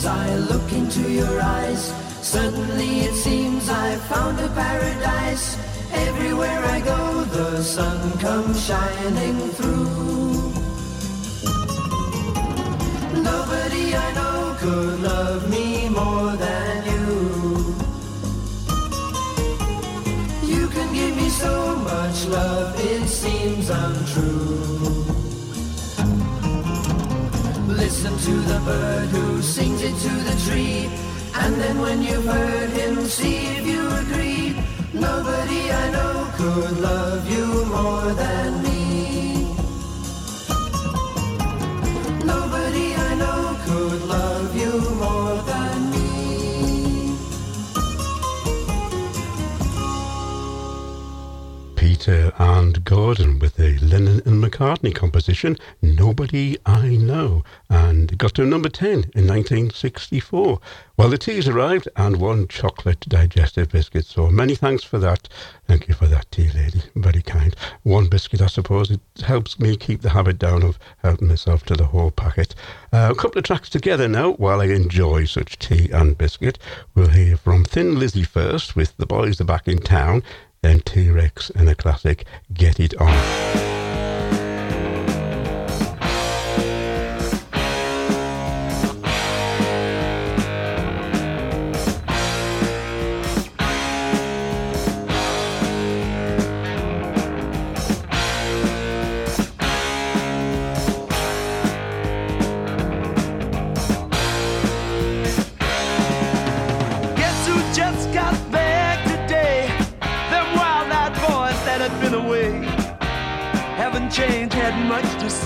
I look into your eyes. Suddenly it seems I've found a paradise. Everywhere I go, the sun comes shining through. Nobody I know could love me more than you. You can give me so much love, it seems untrue. Listen to the bird who sings it to the tree, and then when you've heard him, see if you agree. Nobody I know could love you more than me. Nobody I know could love you more than me. Theatre and Gordon with the Lennon and McCartney composition, Nobody I Know, and got to number 10 in 1964. Well, the tea's arrived and one chocolate digestive biscuit, so many thanks for that. Thank you for that, tea lady. Very kind. One biscuit, I suppose. It helps me keep the habit down of helping myself to the whole packet. A couple of tracks together now, while I enjoy such tea and biscuit. We'll hear from Thin Lizzy first, with The Boys Are Back in Town, then T-Rex and a classic, Get It On.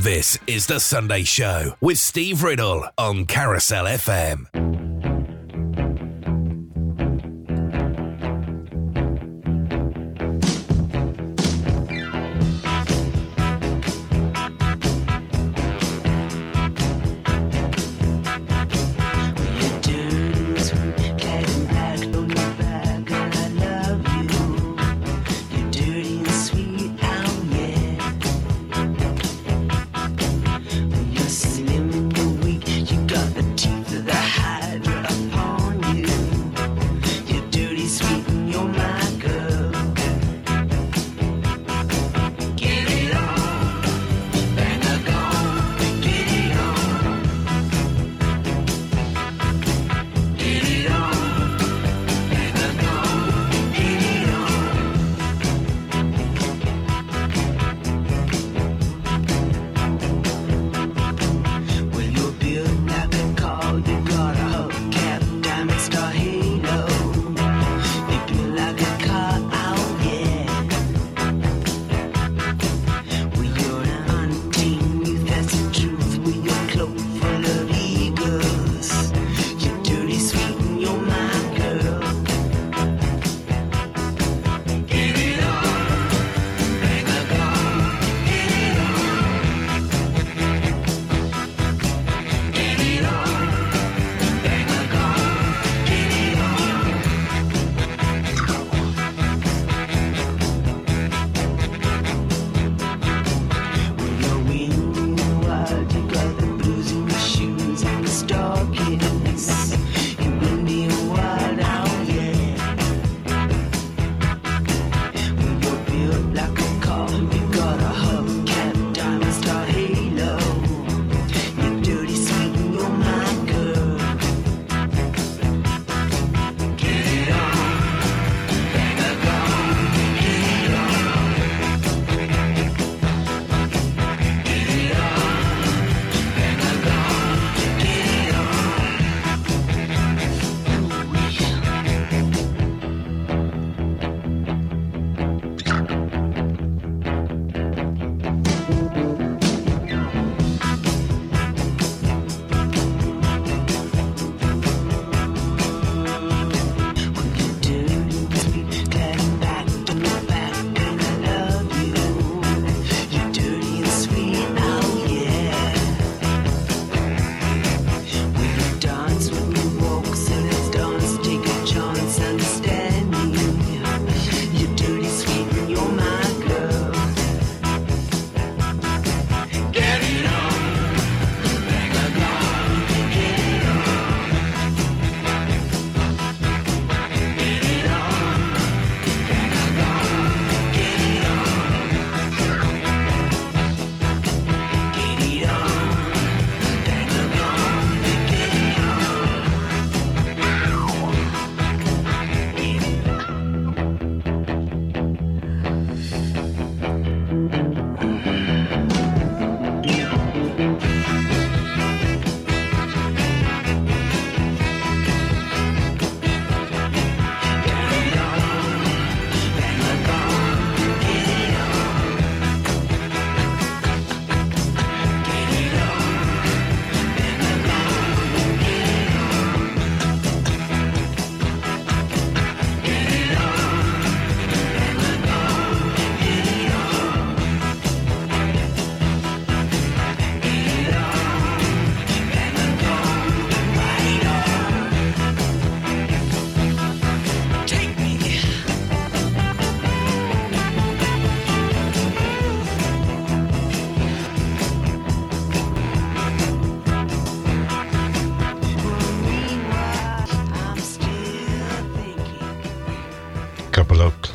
This is The Sunday Show with Steve Riddle on Carousel FM.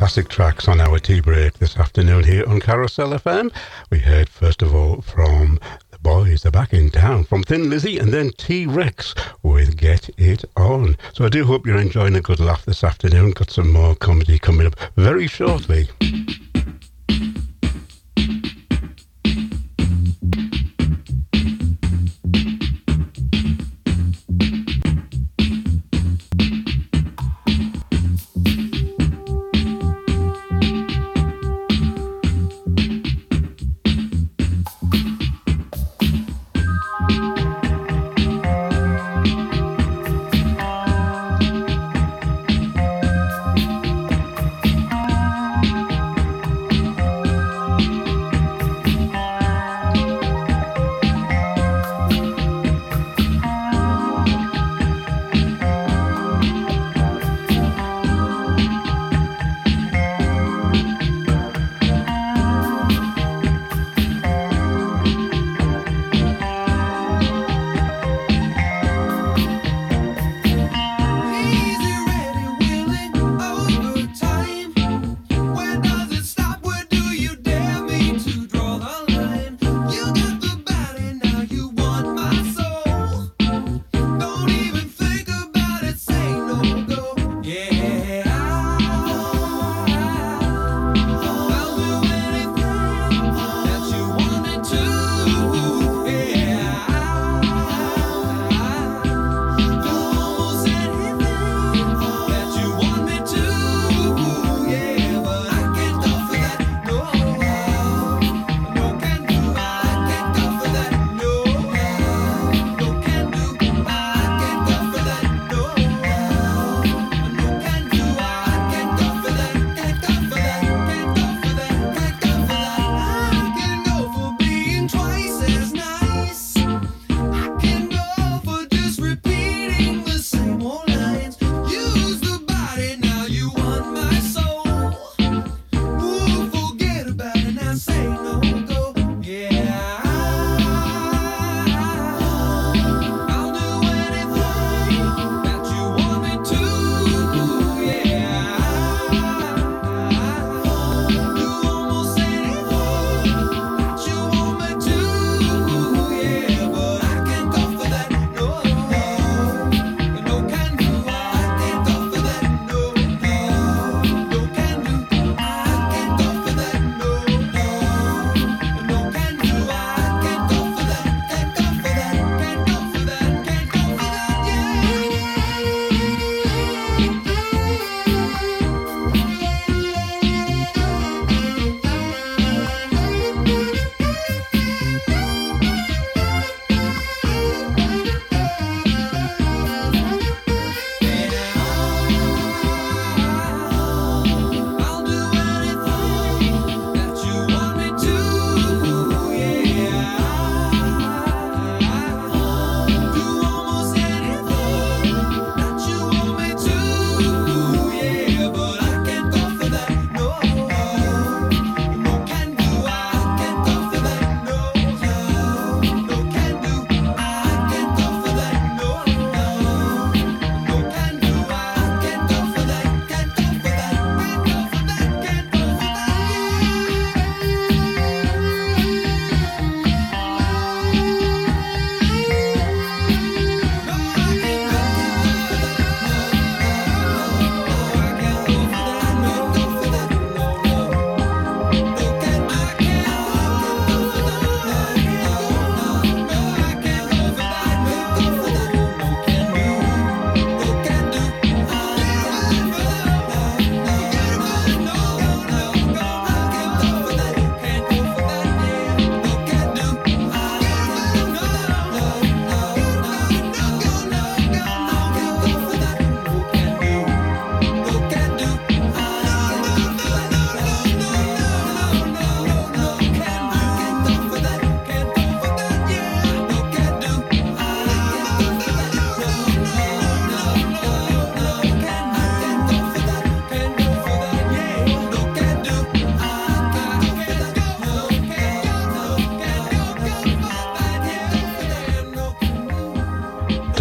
classic tracks on our tea break this afternoon here on Carousel FM. We heard first of all from the boys, they're back in town, from Thin Lizzy and then T-Rex with Get It On. So I do hope you're enjoying a good laugh this afternoon. Got some more comedy coming up very shortly.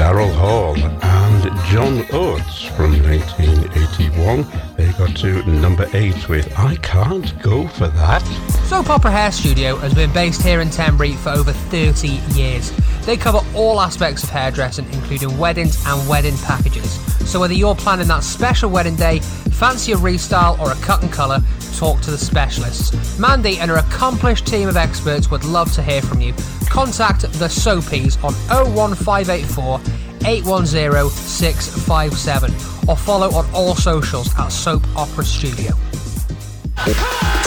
Daryl Hall and John Oates from 1981. They got to number 8 with I Can't Go For That. Soap Opera Hair Studio has been based here in Tenbury for over 30 years. They cover all aspects of hairdressing, including weddings and wedding packages. So whether you're planning that special wedding day, fancy a restyle or a cut and colour, talk to the specialists. Mandy and her accomplished team of experts would love to hear from you. Contact the Soapies on 01584 810 657 or follow on all socials at Soap Opera Studio.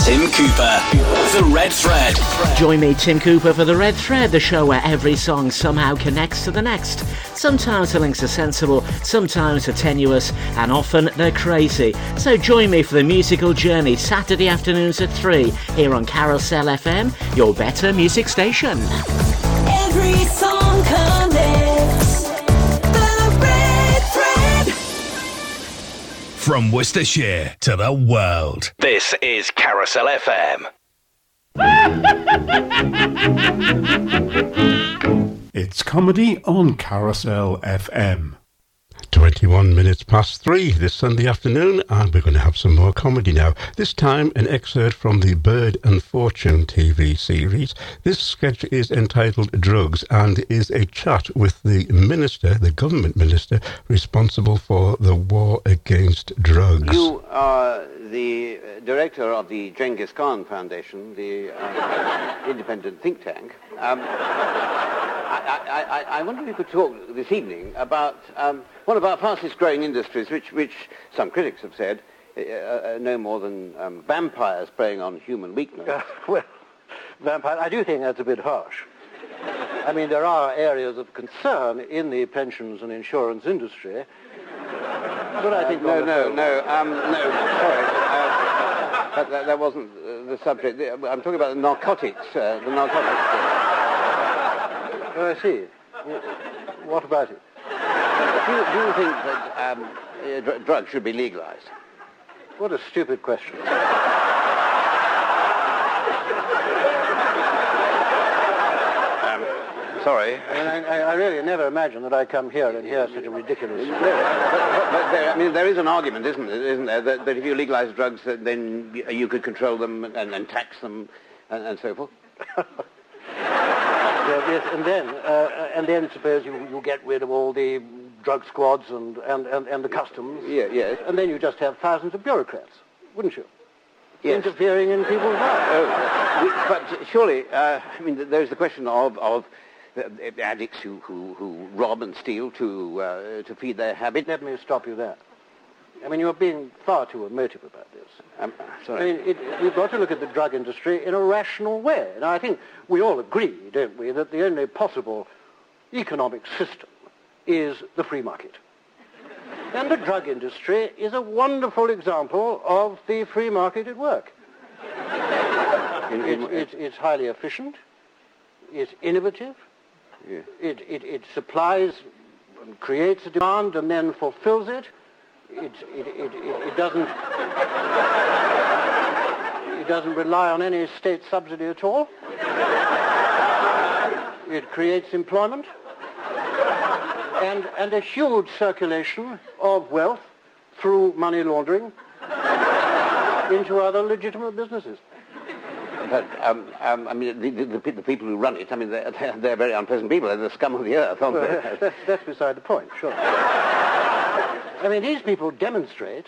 Tim Cooper, The Red Thread. Join me, Tim Cooper, for The Red Thread, the show where every song somehow connects to the next. Sometimes the links are sensible, sometimes they're tenuous, and often they're crazy. So join me for the musical journey, Saturday afternoons at 3, here on Carousel FM, your better music station. Every song connects, The Red Thread. From Worcestershire to the world, this is Carousel FM. It's comedy on Carousel FM. 21 minutes past 3 this Sunday afternoon, and we're going to have some more comedy now. This time, an excerpt from the Bird and Fortune TV series. This sketch is entitled Drugs and is a chat with the minister, the government minister, responsible for the war against drugs. You are the director of the Genghis Khan Foundation, the independent think tank. I wonder if we could talk this evening about one of our fastest-growing industries, which some critics have said no more than vampires preying on human weakness. Well, vampire, I do think that's a bit harsh. I mean, there are areas of concern in the pensions and insurance industry, but I think... That wasn't the subject. I'm talking about the narcotics. Oh, I see. What about it? Do you think that drugs should be legalised? What a stupid question. Sorry. I really never imagined that I come here and hear such a ridiculous... there is an argument, isn't there, that if you legalise drugs, then you could control them and tax them and so forth? Yes, and then suppose you get rid of all the drug squads and the customs. Yeah, yes. And then you just have thousands of bureaucrats, wouldn't you? Yes. Interfering in people's lives. Oh, but surely, there's the question of addicts who rob and steal to feed their habit. Let me stop you there. I mean, you're being far too emotive about this. I'm sorry. I mean, we've got to look at the drug industry in a rational way. Now, I think we all agree, don't we, that the only possible economic system is the free market. And the drug industry is a wonderful example of the free market at work. It's highly efficient. It's innovative. Yeah. It supplies and creates a demand and then fulfills it. It doesn't rely on any state subsidy at all. It creates employment and a huge circulation of wealth through money laundering into other legitimate businesses. But the people who run it, I mean, they're very unpleasant people. They're the scum of the earth, aren't they? That's beside the point, sure. I mean, these people demonstrate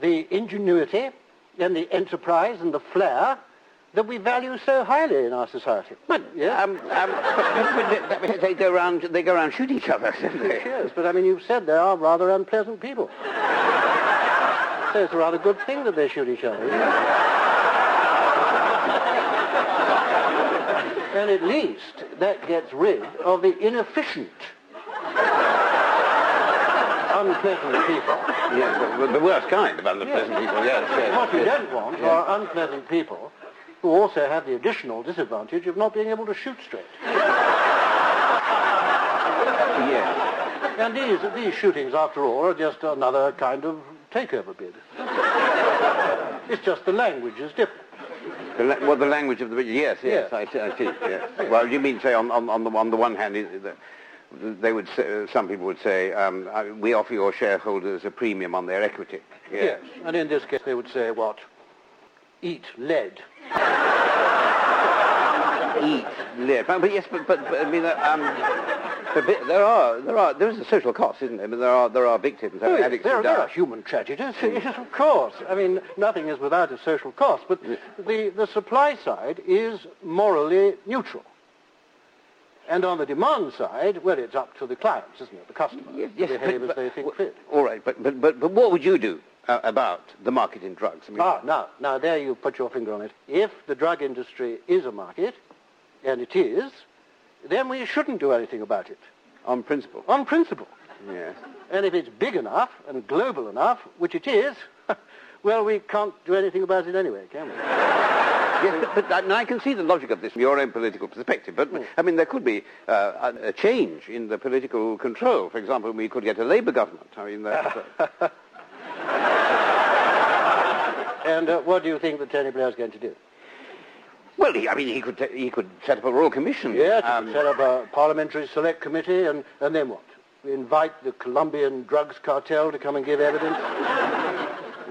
the ingenuity and the enterprise and the flair that we value so highly in our society. But yeah, but they go around shooting each other, don't they? Yes, but I mean, you've said they are rather unpleasant people. So it's a rather good thing that they shoot each other, isn't it? And at least that gets rid of the inefficient, unpleasant people. Yes, the worst kind of unpleasant people, yes. What you don't want are unpleasant people who also have the additional disadvantage of not being able to shoot straight. Yes. And these shootings, after all, are just another kind of takeover bid. It's just the language is different. The language of the... Yes. I see. Yes. Well, you mean, say, on the one hand... they would say, some people would say, we offer your shareholders a premium on their equity. Yes, yes, and in this case they would say what? Eat lead. Eat lead. But yes, but I mean, there is a social cost, isn't there? I mean, there are victims. Oh, yes, addicts there are human tragedies. Yes, of course. I mean, nothing is without a social cost. But the supply side is morally neutral. And on the demand side, well, it's up to the clients, isn't it? The customers. Yes, yes, behave as they think fit. All right, but what would you do about the market in drugs? I mean, now there you put your finger on it. If the drug industry is a market, and it is, then we shouldn't do anything about it. On principle? On principle. Yes. And if it's big enough and global enough, which it is, well, we can't do anything about it anyway, can we? Yes, but I can see the logic of this from your own political perspective, but I mean, there could be a change in the political control. For example, we could get a Labour government. I mean, And what do you think that Tony Blair's going to do? Well, he could he could set up a Royal Commission. Yes, he could set up a Parliamentary Select Committee, and then what? We invite the Colombian drugs cartel to come and give evidence?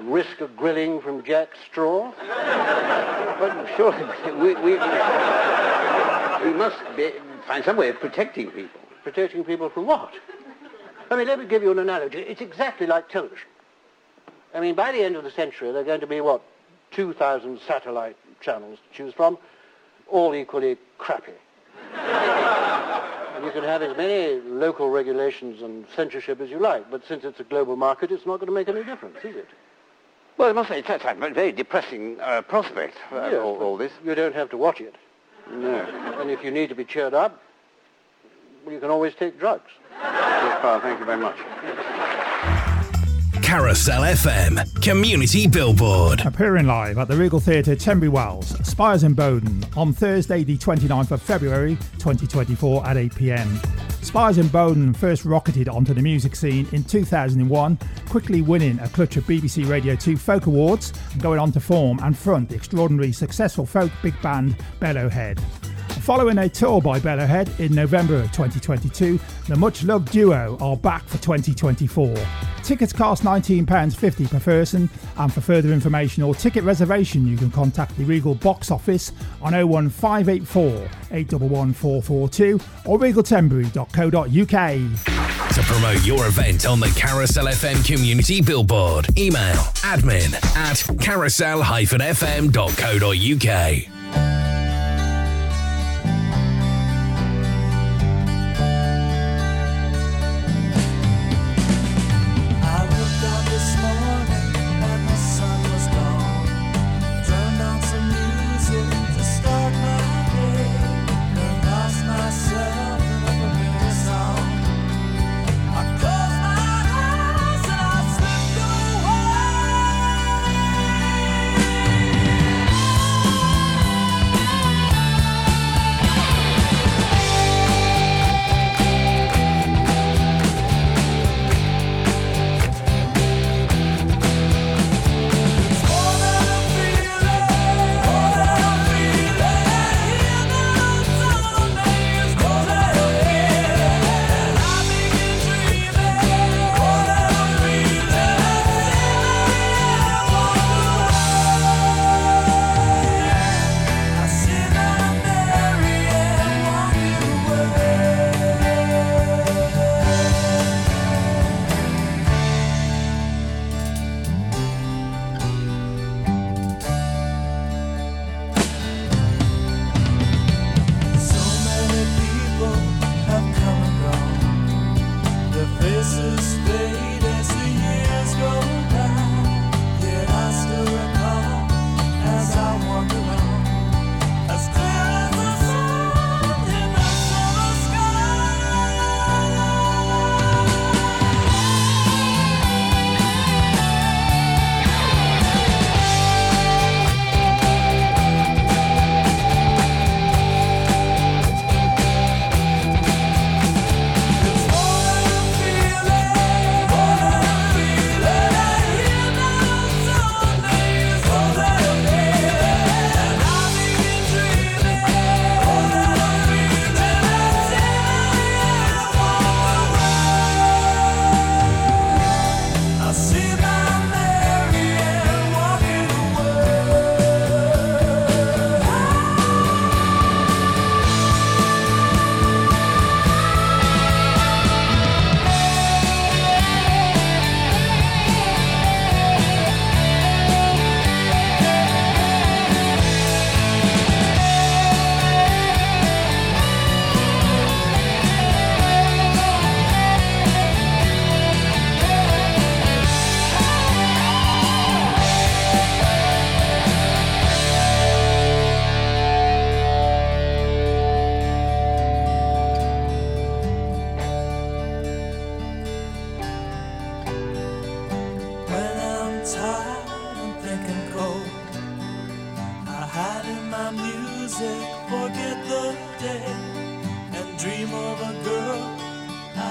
Risk a grilling from Jack Straw? Well, sure, we must find some way of protecting people. Protecting people from what? I mean, let me give you an analogy. It's exactly like television. I mean, by the end of the century, there are going to be, 2,000 satellite channels to choose from, all equally crappy. And you can have as many local regulations and censorship as you like, but since it's a global market, it's not going to make any difference, is it? Well, I must say, it's a very depressing prospect, yes, all this. You don't have to watch it. No. And if you need to be cheered up, you can always take drugs. Yes, Paul, thank you very much. Carousel FM, Community Billboard. Appearing live at the Regal Theatre, Tenbury Wells, Spires and Bowden, on Thursday the 29th of February 2024 at 8 p.m. Spires and Bowden first rocketed onto the music scene in 2001, quickly winning a clutch of BBC Radio 2 folk awards and going on to form and front the extraordinarily successful folk big band Bellowhead. Following a tour by Bellowhead in November of 2022, the much-loved duo are back for 2024. Tickets cost £19.50 per person, and for further information or ticket reservation you can contact the Regal box office on 01584 811442 or regaltenbury.co.uk. To promote your event on the Carousel FM Community Billboard, email admin@carousel-fm.co.uk.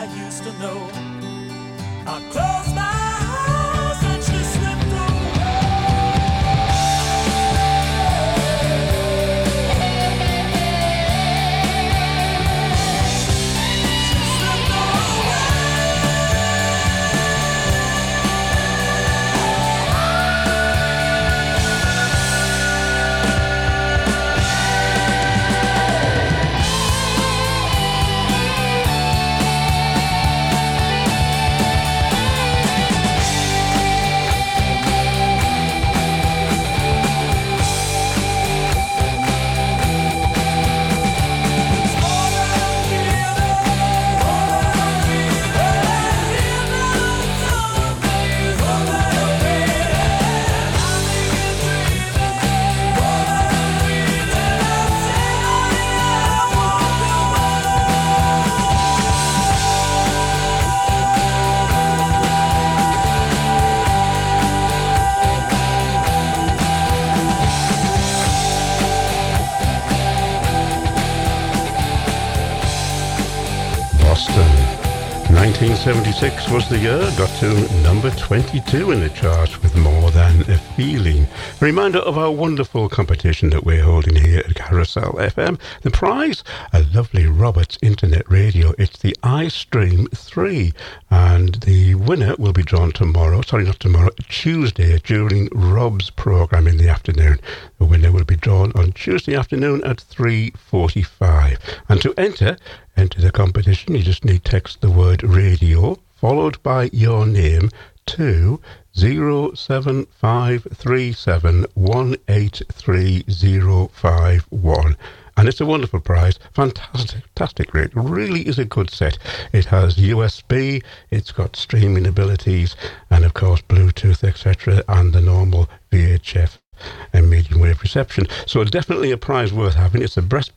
I used to know. I close my eyes and she slipped away. 1976 was the year, got to number 22 in the charts with More Than a Feeling. A reminder of our wonderful competition that we're holding here at Carousel FM. The prize, a lovely Roberts internet radio. It's the iStream 3, and the winner will be drawn Tuesday during Rob's programme in the afternoon. The winner will be drawn on Tuesday afternoon at 3:45. And to enter the competition, you just need to text the word radio followed by your name to 07537183051. And it's a wonderful prize. Fantastic rate. Really is a good set. It has USB, it's got streaming abilities, and of course Bluetooth, etc., and the normal VHF and medium wave reception. So definitely a prize worth having. It's the best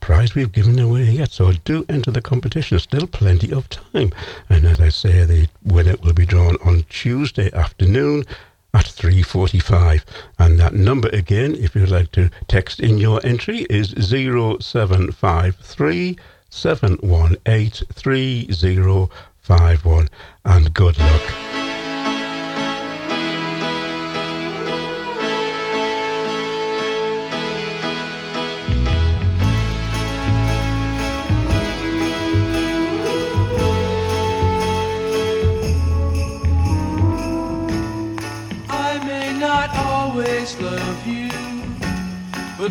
prize we've given away yet, so do enter the competition. Still plenty of time. And as I say, the winner will be drawn on Tuesday afternoon at 3:45. And that number again, if you'd like to text in your entry, is 07537183051. And good luck. Love you, but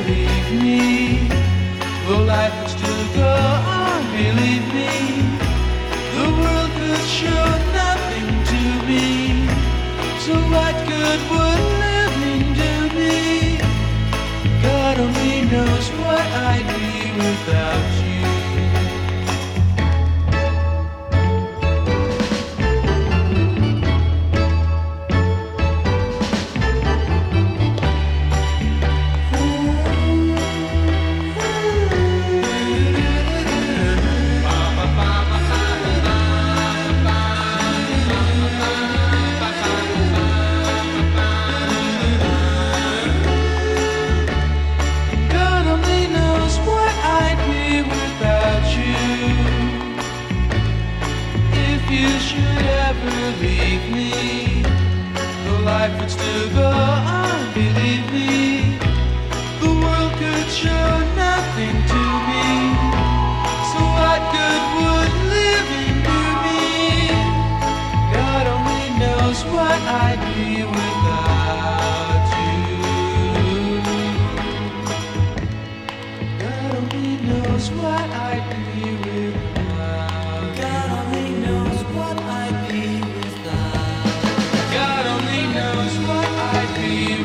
leave me, well, life will still go on, believe me. The world could show nothing to me, so what good would living do me? God only knows what I'd be without you. God only knows what I'd be.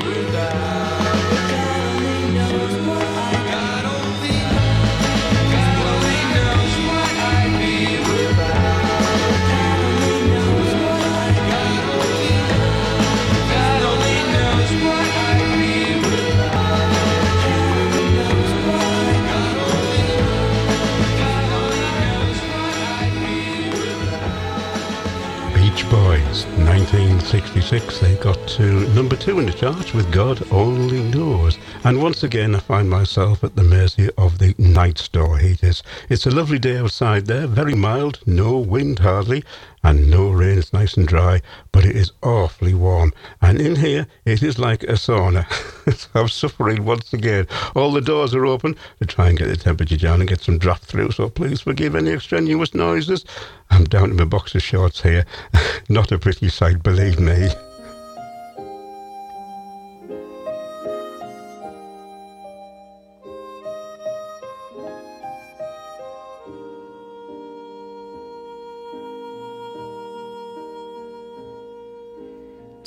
1966, they got to number 2 in the charts with God Only Knows. And once again, I find myself at the mercy of the night store heaters. It's a lovely day outside there, very mild, no wind hardly, and no rain. It's nice and dry, but it is awfully warm. And in here, it is like a sauna. I'm suffering once again. All the doors are open to try and get the temperature down and get some draft through, so please forgive any extraneous noises. I'm down in my boxer shorts here. Not a pretty sight, believe me.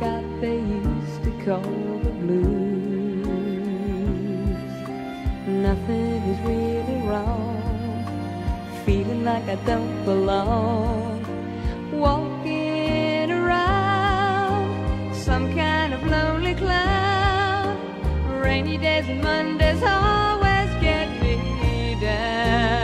got they used to call the blues. Nothing is really wrong. Feeling like I don't belong. Walking around, some kind of lonely clown. Rainy days and Mondays always get me down.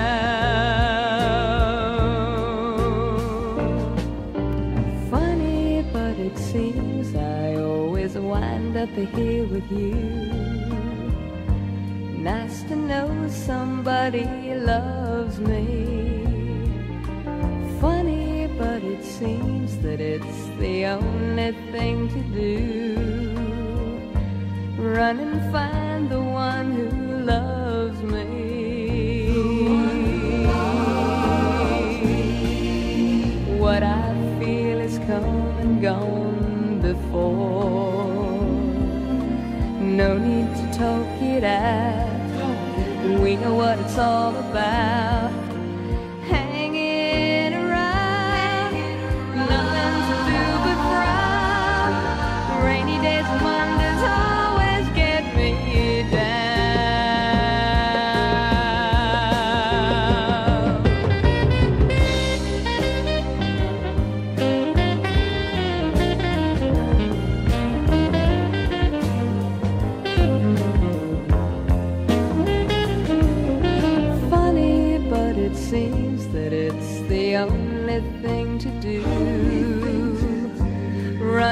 Up here with you. Nice to know somebody loves me. Funny, but it seems that it's the only thing to do. Run and find the one who loves me. The one who loves me. What I feel is come and gone before. No need to talk it out. We know what it's all about. Hanging around, nothing to do but frown. Rainy days and Mondays always get me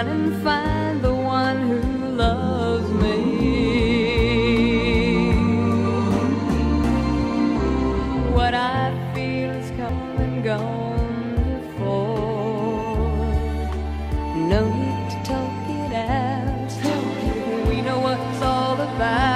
and find the one who loves me. What I feel is come and gone before. No need to talk it out. We know what it's all about.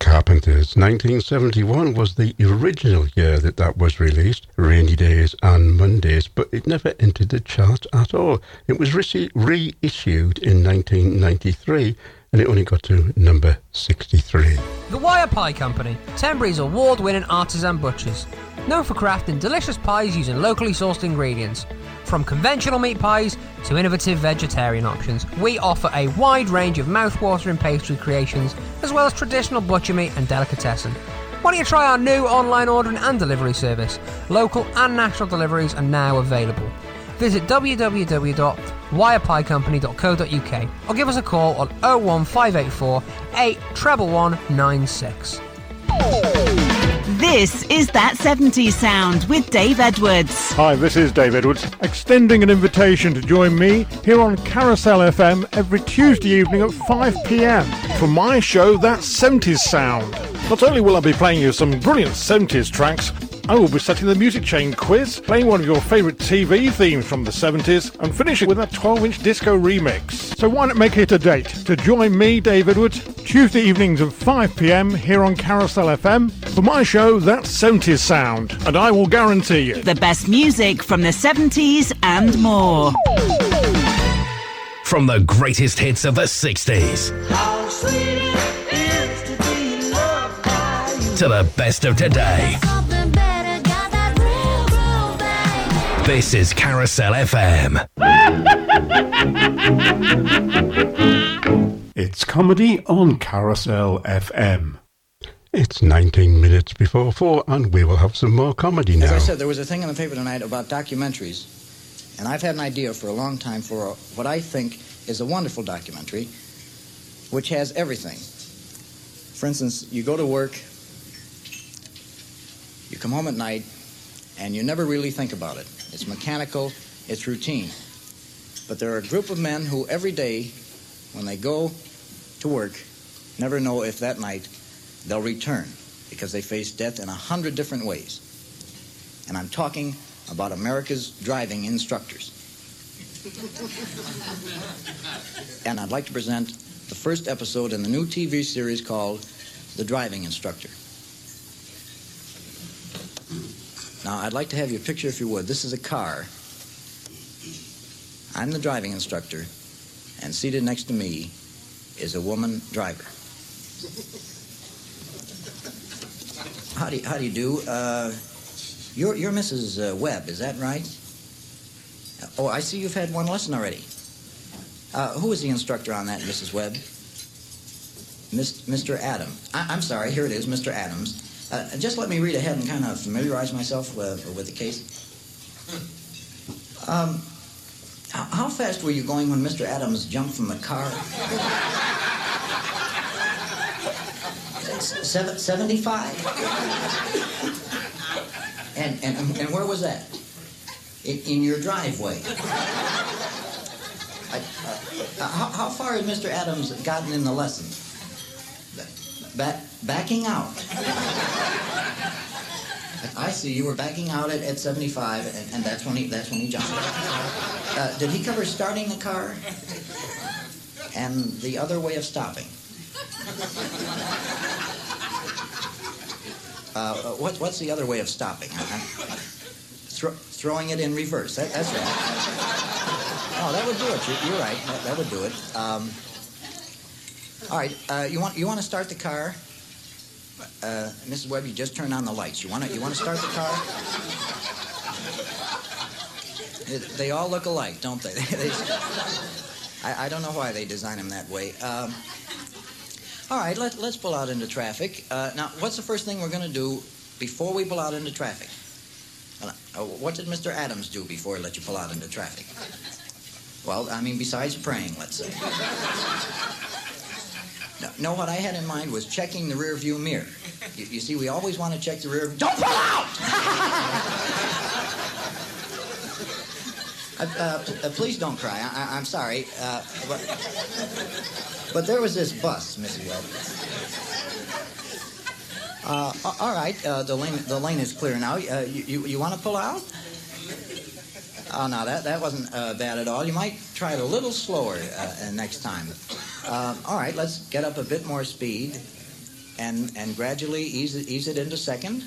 Carpenters. 1971 was the original year that was released, Rainy Days and Mondays, but it never entered the chart at all. It was reissued in 1993 and it only got to number 63. The Wire Pie Company, Tenbury's award-winning artisan butchers. Known for crafting delicious pies using locally sourced ingredients. From conventional meat pies to innovative vegetarian options, we offer a wide range of mouth-watering pastry creations, as well as traditional butcher meat and delicatessen. Why don't you try our new online ordering and delivery service? Local and national deliveries are now available. Visit www.wirepiecompany.co.uk or give us a call on 01584 811196. This is That 70s Sound with Dave Edwards. Hi, this is Dave Edwards, extending an invitation to join me here on Carousel FM every Tuesday evening at 5 p.m. for my show, That 70s Sound. Not only will I be playing you some brilliant 70s tracks, I will be setting the music chain quiz, playing one of your favourite TV themes from the 70s, and finishing with that 12-inch disco remix. So why not make it a date to join me, Dave Edwards, Tuesday evenings at 5 PM here on Carousel FM for my show, That 70s Sound, and I will guarantee you the best music from the 70s and more. From the greatest hits of the 60s. How sweet it is to be loved by you. To the best of today. This is Carousel FM. It's comedy on Carousel FM. It's 19 minutes before 4 and we will have some more comedy now. As I said, there was a thing in the paper tonight about documentaries. And I've had an idea for a long time for what I think is a wonderful documentary, which has everything. For instance, you go to work, you come home at night, and you never really think about it. It's mechanical, it's routine. But there are a group of men who every day, when they go to work, never know if that night they'll return, because they face death in 100 different ways. And I'm talking about America's driving instructors. And I'd like to present the first episode in the new TV series called The Driving Instructor. Now, I'd like to have your picture, if you would. This is a car. I'm the driving instructor, and seated next to me is a woman driver. How do you do? You're Mrs. Webb, is that right? Oh, I see you've had one lesson already. Who is the instructor on that, Mrs. Webb? Mr. Adams. I'm sorry, here it is, Mr. Adams. Just let me read ahead and kind of familiarize myself with the case. How fast were you going when Mr. Adams jumped from the car? 75? And where was that? In your driveway. How far has Mr. Adams gotten in the lesson? Backing out. I see you were backing out at 75, and that's when he jumped. Did he cover starting the car and the other way of stopping? What's the other way of stopping? Throwing it in reverse. That's right. Oh, that would do it. You're right. That would do it. All right. You want to start the car? Mrs. Webb, you just turned on the lights. You want to start the car? They all look alike, don't they? I don't know why they design them that way. All right, let's pull out into traffic. Now, what's the first thing we're going to do before we pull out into traffic? What did Mr. Adams do before he let you pull out into traffic? Well, I mean, besides praying, let's say. No, what I had in mind was checking the rear view mirror. You see, we always want to check the rear... Don't pull out! Please don't cry. I'm sorry. But there was this bus, Mrs. Webb. All right, the lane is clear now. You want to pull out? Oh, no, that wasn't bad at all. You might try it a little slower next time. All right, let's get up a bit more speed and gradually ease it into second.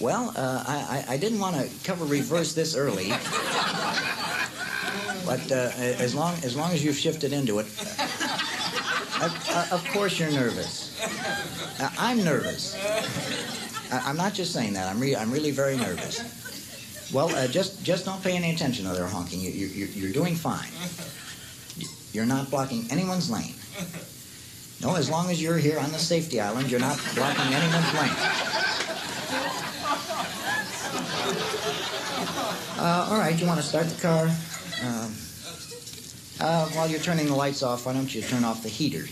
Well, I didn't want to cover reverse this early, but as long as you've shifted into it, of course you're nervous. I'm nervous. I'm not just saying that. I'm really very nervous. Well, just don't pay any attention to their honking. You're doing fine. You're not blocking anyone's lane. No, as long as you're here on the safety island, you're not blocking anyone's lane. All right, you want to start the car? While you're turning the lights off, why don't you turn off the heater?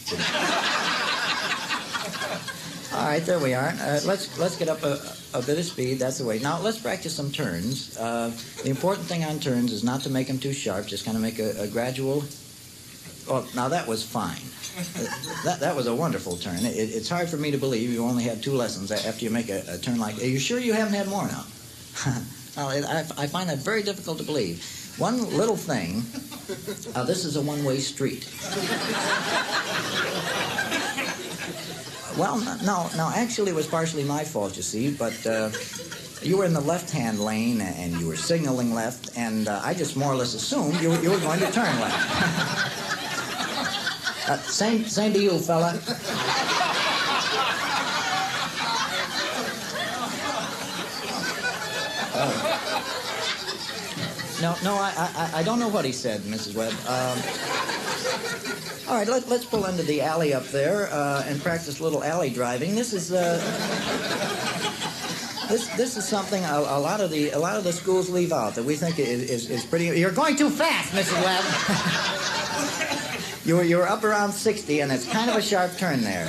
All right, there we are. Let's get up a bit of speed. That's the way. Now, let's practice some turns. The important thing on turns is not to make them too sharp. Just kind of make a gradual... Oh, now that was fine. That was a wonderful turn. It's hard for me to believe you only had two lessons after you make a turn like that. Are you sure you haven't had more now? I find that very difficult to believe. One little thing. This is a one-way street. Well, no, actually it was partially my fault, you see, but you were in the left-hand lane and you were signaling left, and I just more or less assumed you were going to turn left. Same to you, fella. No, I don't know what he said, Mrs. Webb. All right, let's pull into the alley up there and practice little alley driving. This is something a lot of the schools leave out that we think is pretty. You're going too fast, Mrs. Webb. you were up around 60, and it's kind of a sharp turn there.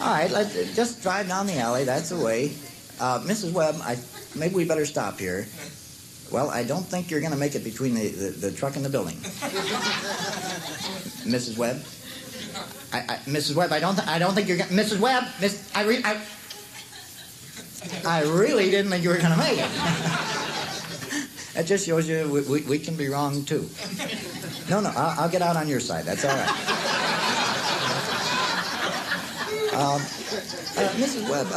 All right, let's just drive down the alley. That's the way. Mrs. Webb, maybe we better stop here. Well, I don't think you're going to make it between the truck and the building. Mrs. Webb? Mrs. Webb, I don't think you're going to... Mrs. Webb! I really didn't think you were going to make it. That just shows you we can be wrong, too. No, I'll get out on your side. That's all right. Mrs. Webb,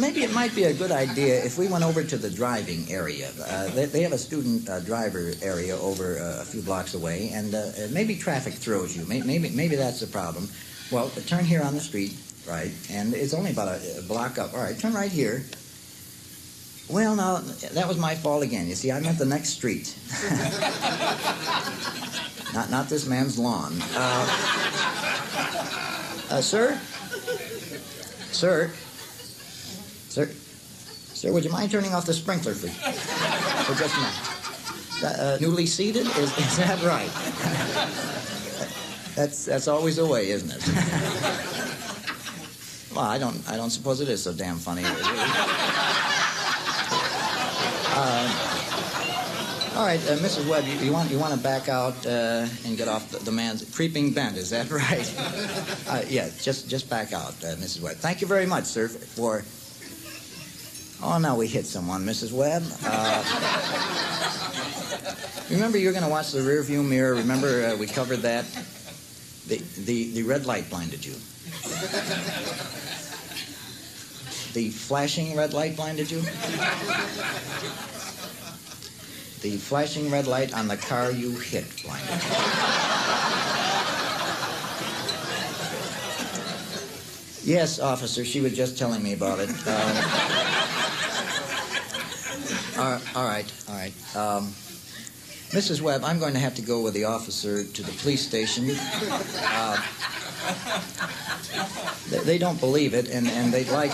maybe it might be a good idea if we went over to the driving area. They have a student driver area over a few blocks away, and maybe traffic throws you. Maybe that's the problem. Well, turn here on the street, right, and it's only about a block up. All right, turn right here. Well, now, that was my fault again. You see, I meant the next street. Not this man's lawn. Sir? Sir, would you mind turning off the sprinkler for just a minute? Newly seated? Is that right? That's always the way, isn't it? Well, I don't suppose it is so damn funny. All right, Mrs. Webb, you want to back out and get off the man's creeping bent, is that right? Yeah, just back out, Mrs. Webb. Thank you very much, sir, for... Oh, no, we hit someone, Mrs. Webb. Remember you're going to watch the rearview mirror. Remember we covered that? The red light blinded you. The flashing red light blinded you? The flashing red light on the car you hit blinded you. Yes, officer, she was just telling me about it. All right. Mrs. Webb, I'm going to have to go with the officer to the police station. They don't believe it, and they'd like...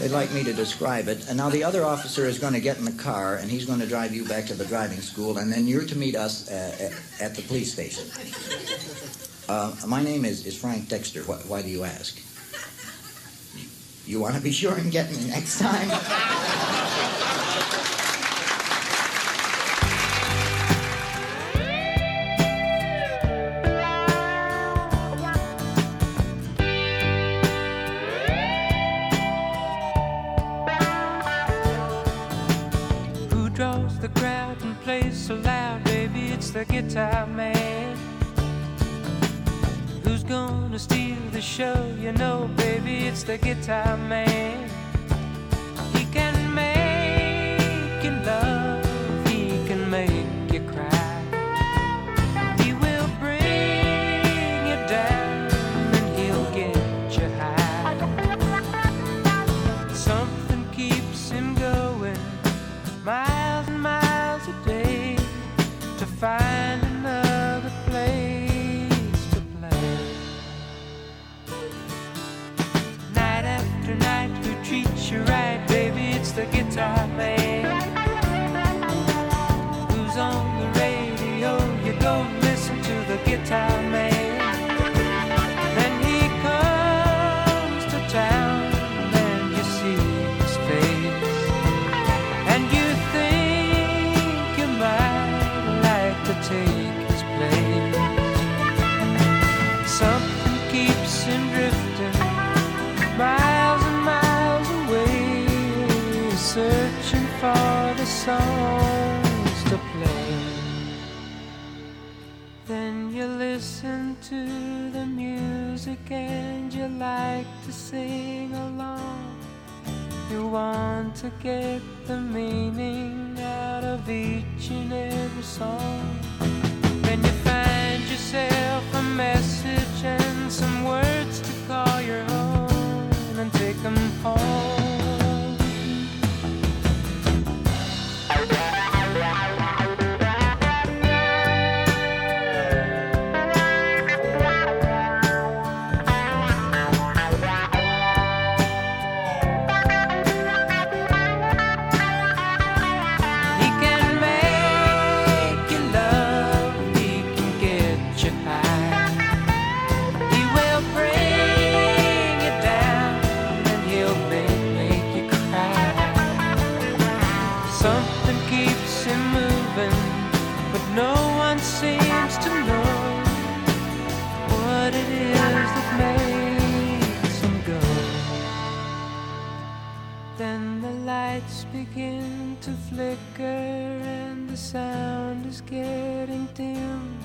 They'd like me to describe it. And now the other officer is going to get in the car, and he's going to drive you back to the driving school, and then you're to meet us at the police station. My name is Frank Dexter. Why do you ask? You want to be sure and get me next time? The guitar man, who's gonna steal the show? You know, baby, it's the guitar man. He can make you love, he can make you cry, he will bring you down and he'll get you high. Something keeps him going miles and miles a day to find another place to play. Night after night, who treats you right? Baby, it's the guitar man. Who's on the radio? You go listen to the guitar man. Then he comes to town and you see his face, and you think you might take his place. for the songs to play. Then you listen to the music and you like to sing along. You want to get the meaning out of each and every song. Then you find yourself a message and some words to call your own and take them home. Begin to flicker and the sound is getting dim.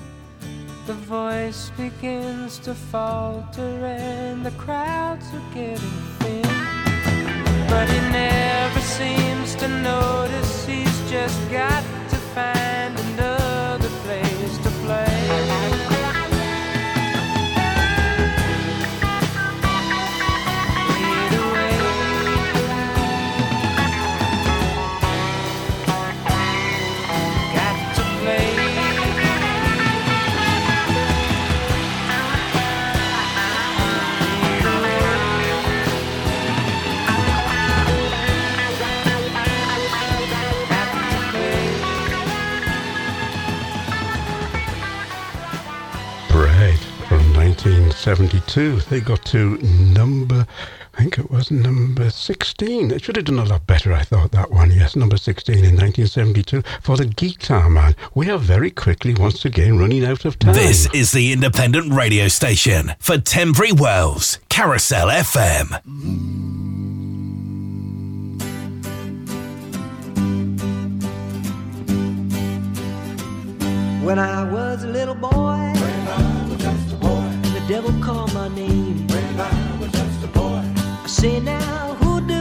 The voice begins to falter and the crowds are getting thin. But he never seems to notice, he's just got to find another place to play. From 1972, they got to number 16. It should have done a lot better, I thought, that one. Yes, number 16 in 1972 for the Guitar Man. We are very quickly once again running out of time. This is the independent radio station for Tenbury Wells, Carousel FM. When I was a little boy, the devil called my name when I was just a boy. I say now, who do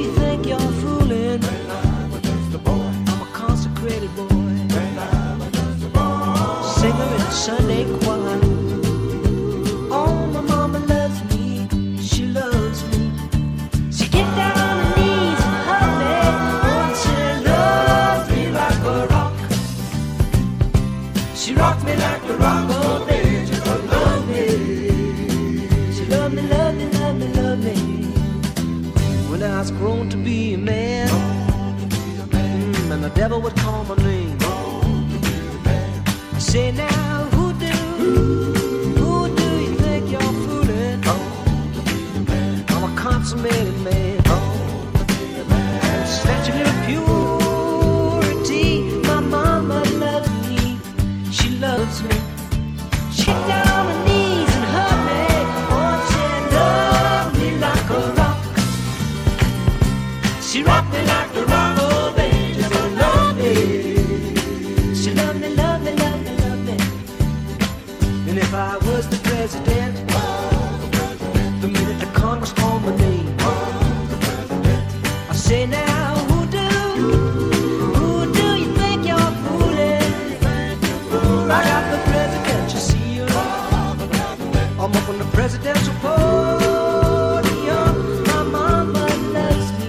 you think you're fooling? When I was just a boy, I'm a consecrated boy. When I was just a boy, singer in a Sunday choir. Oh, my mama loves me, she loves me. She get down on her knees and hug me. Oh, she loves me like a rock. She rocked me like a rock. Oh, baby. I was grown to be a man, and the devil would call my name. I say now, who do you think you're fooling? I'm a consummated man, snatching in purity. My mama loves me, she loves me. She does. She rocked me like a rock, oh baby, just to love me. She loved me, loved me, loved me, loved me. And if I was the president, the minute the Congress called my name, I say now, who do you think you're fooling? Right after the presidential seal, I'm up on the presidential pole. My mama loves me.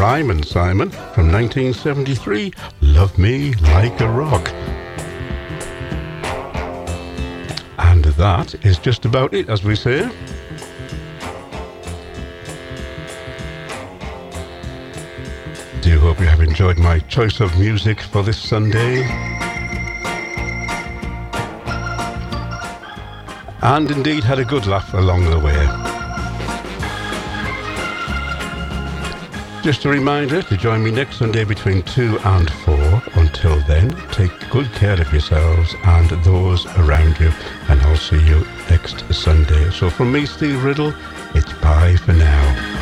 Rhyme and Simon from 1973, Love Me Like a Rock. And that is just about it, as we say. Do hope you have enjoyed my choice of music for this Sunday. And indeed had a good laugh along the way. Just a reminder to join me next Sunday between 2 and 4. Until then, take good care of yourselves and those around you. And I'll see you next Sunday. So from me, Steve Riddle, it's bye for now.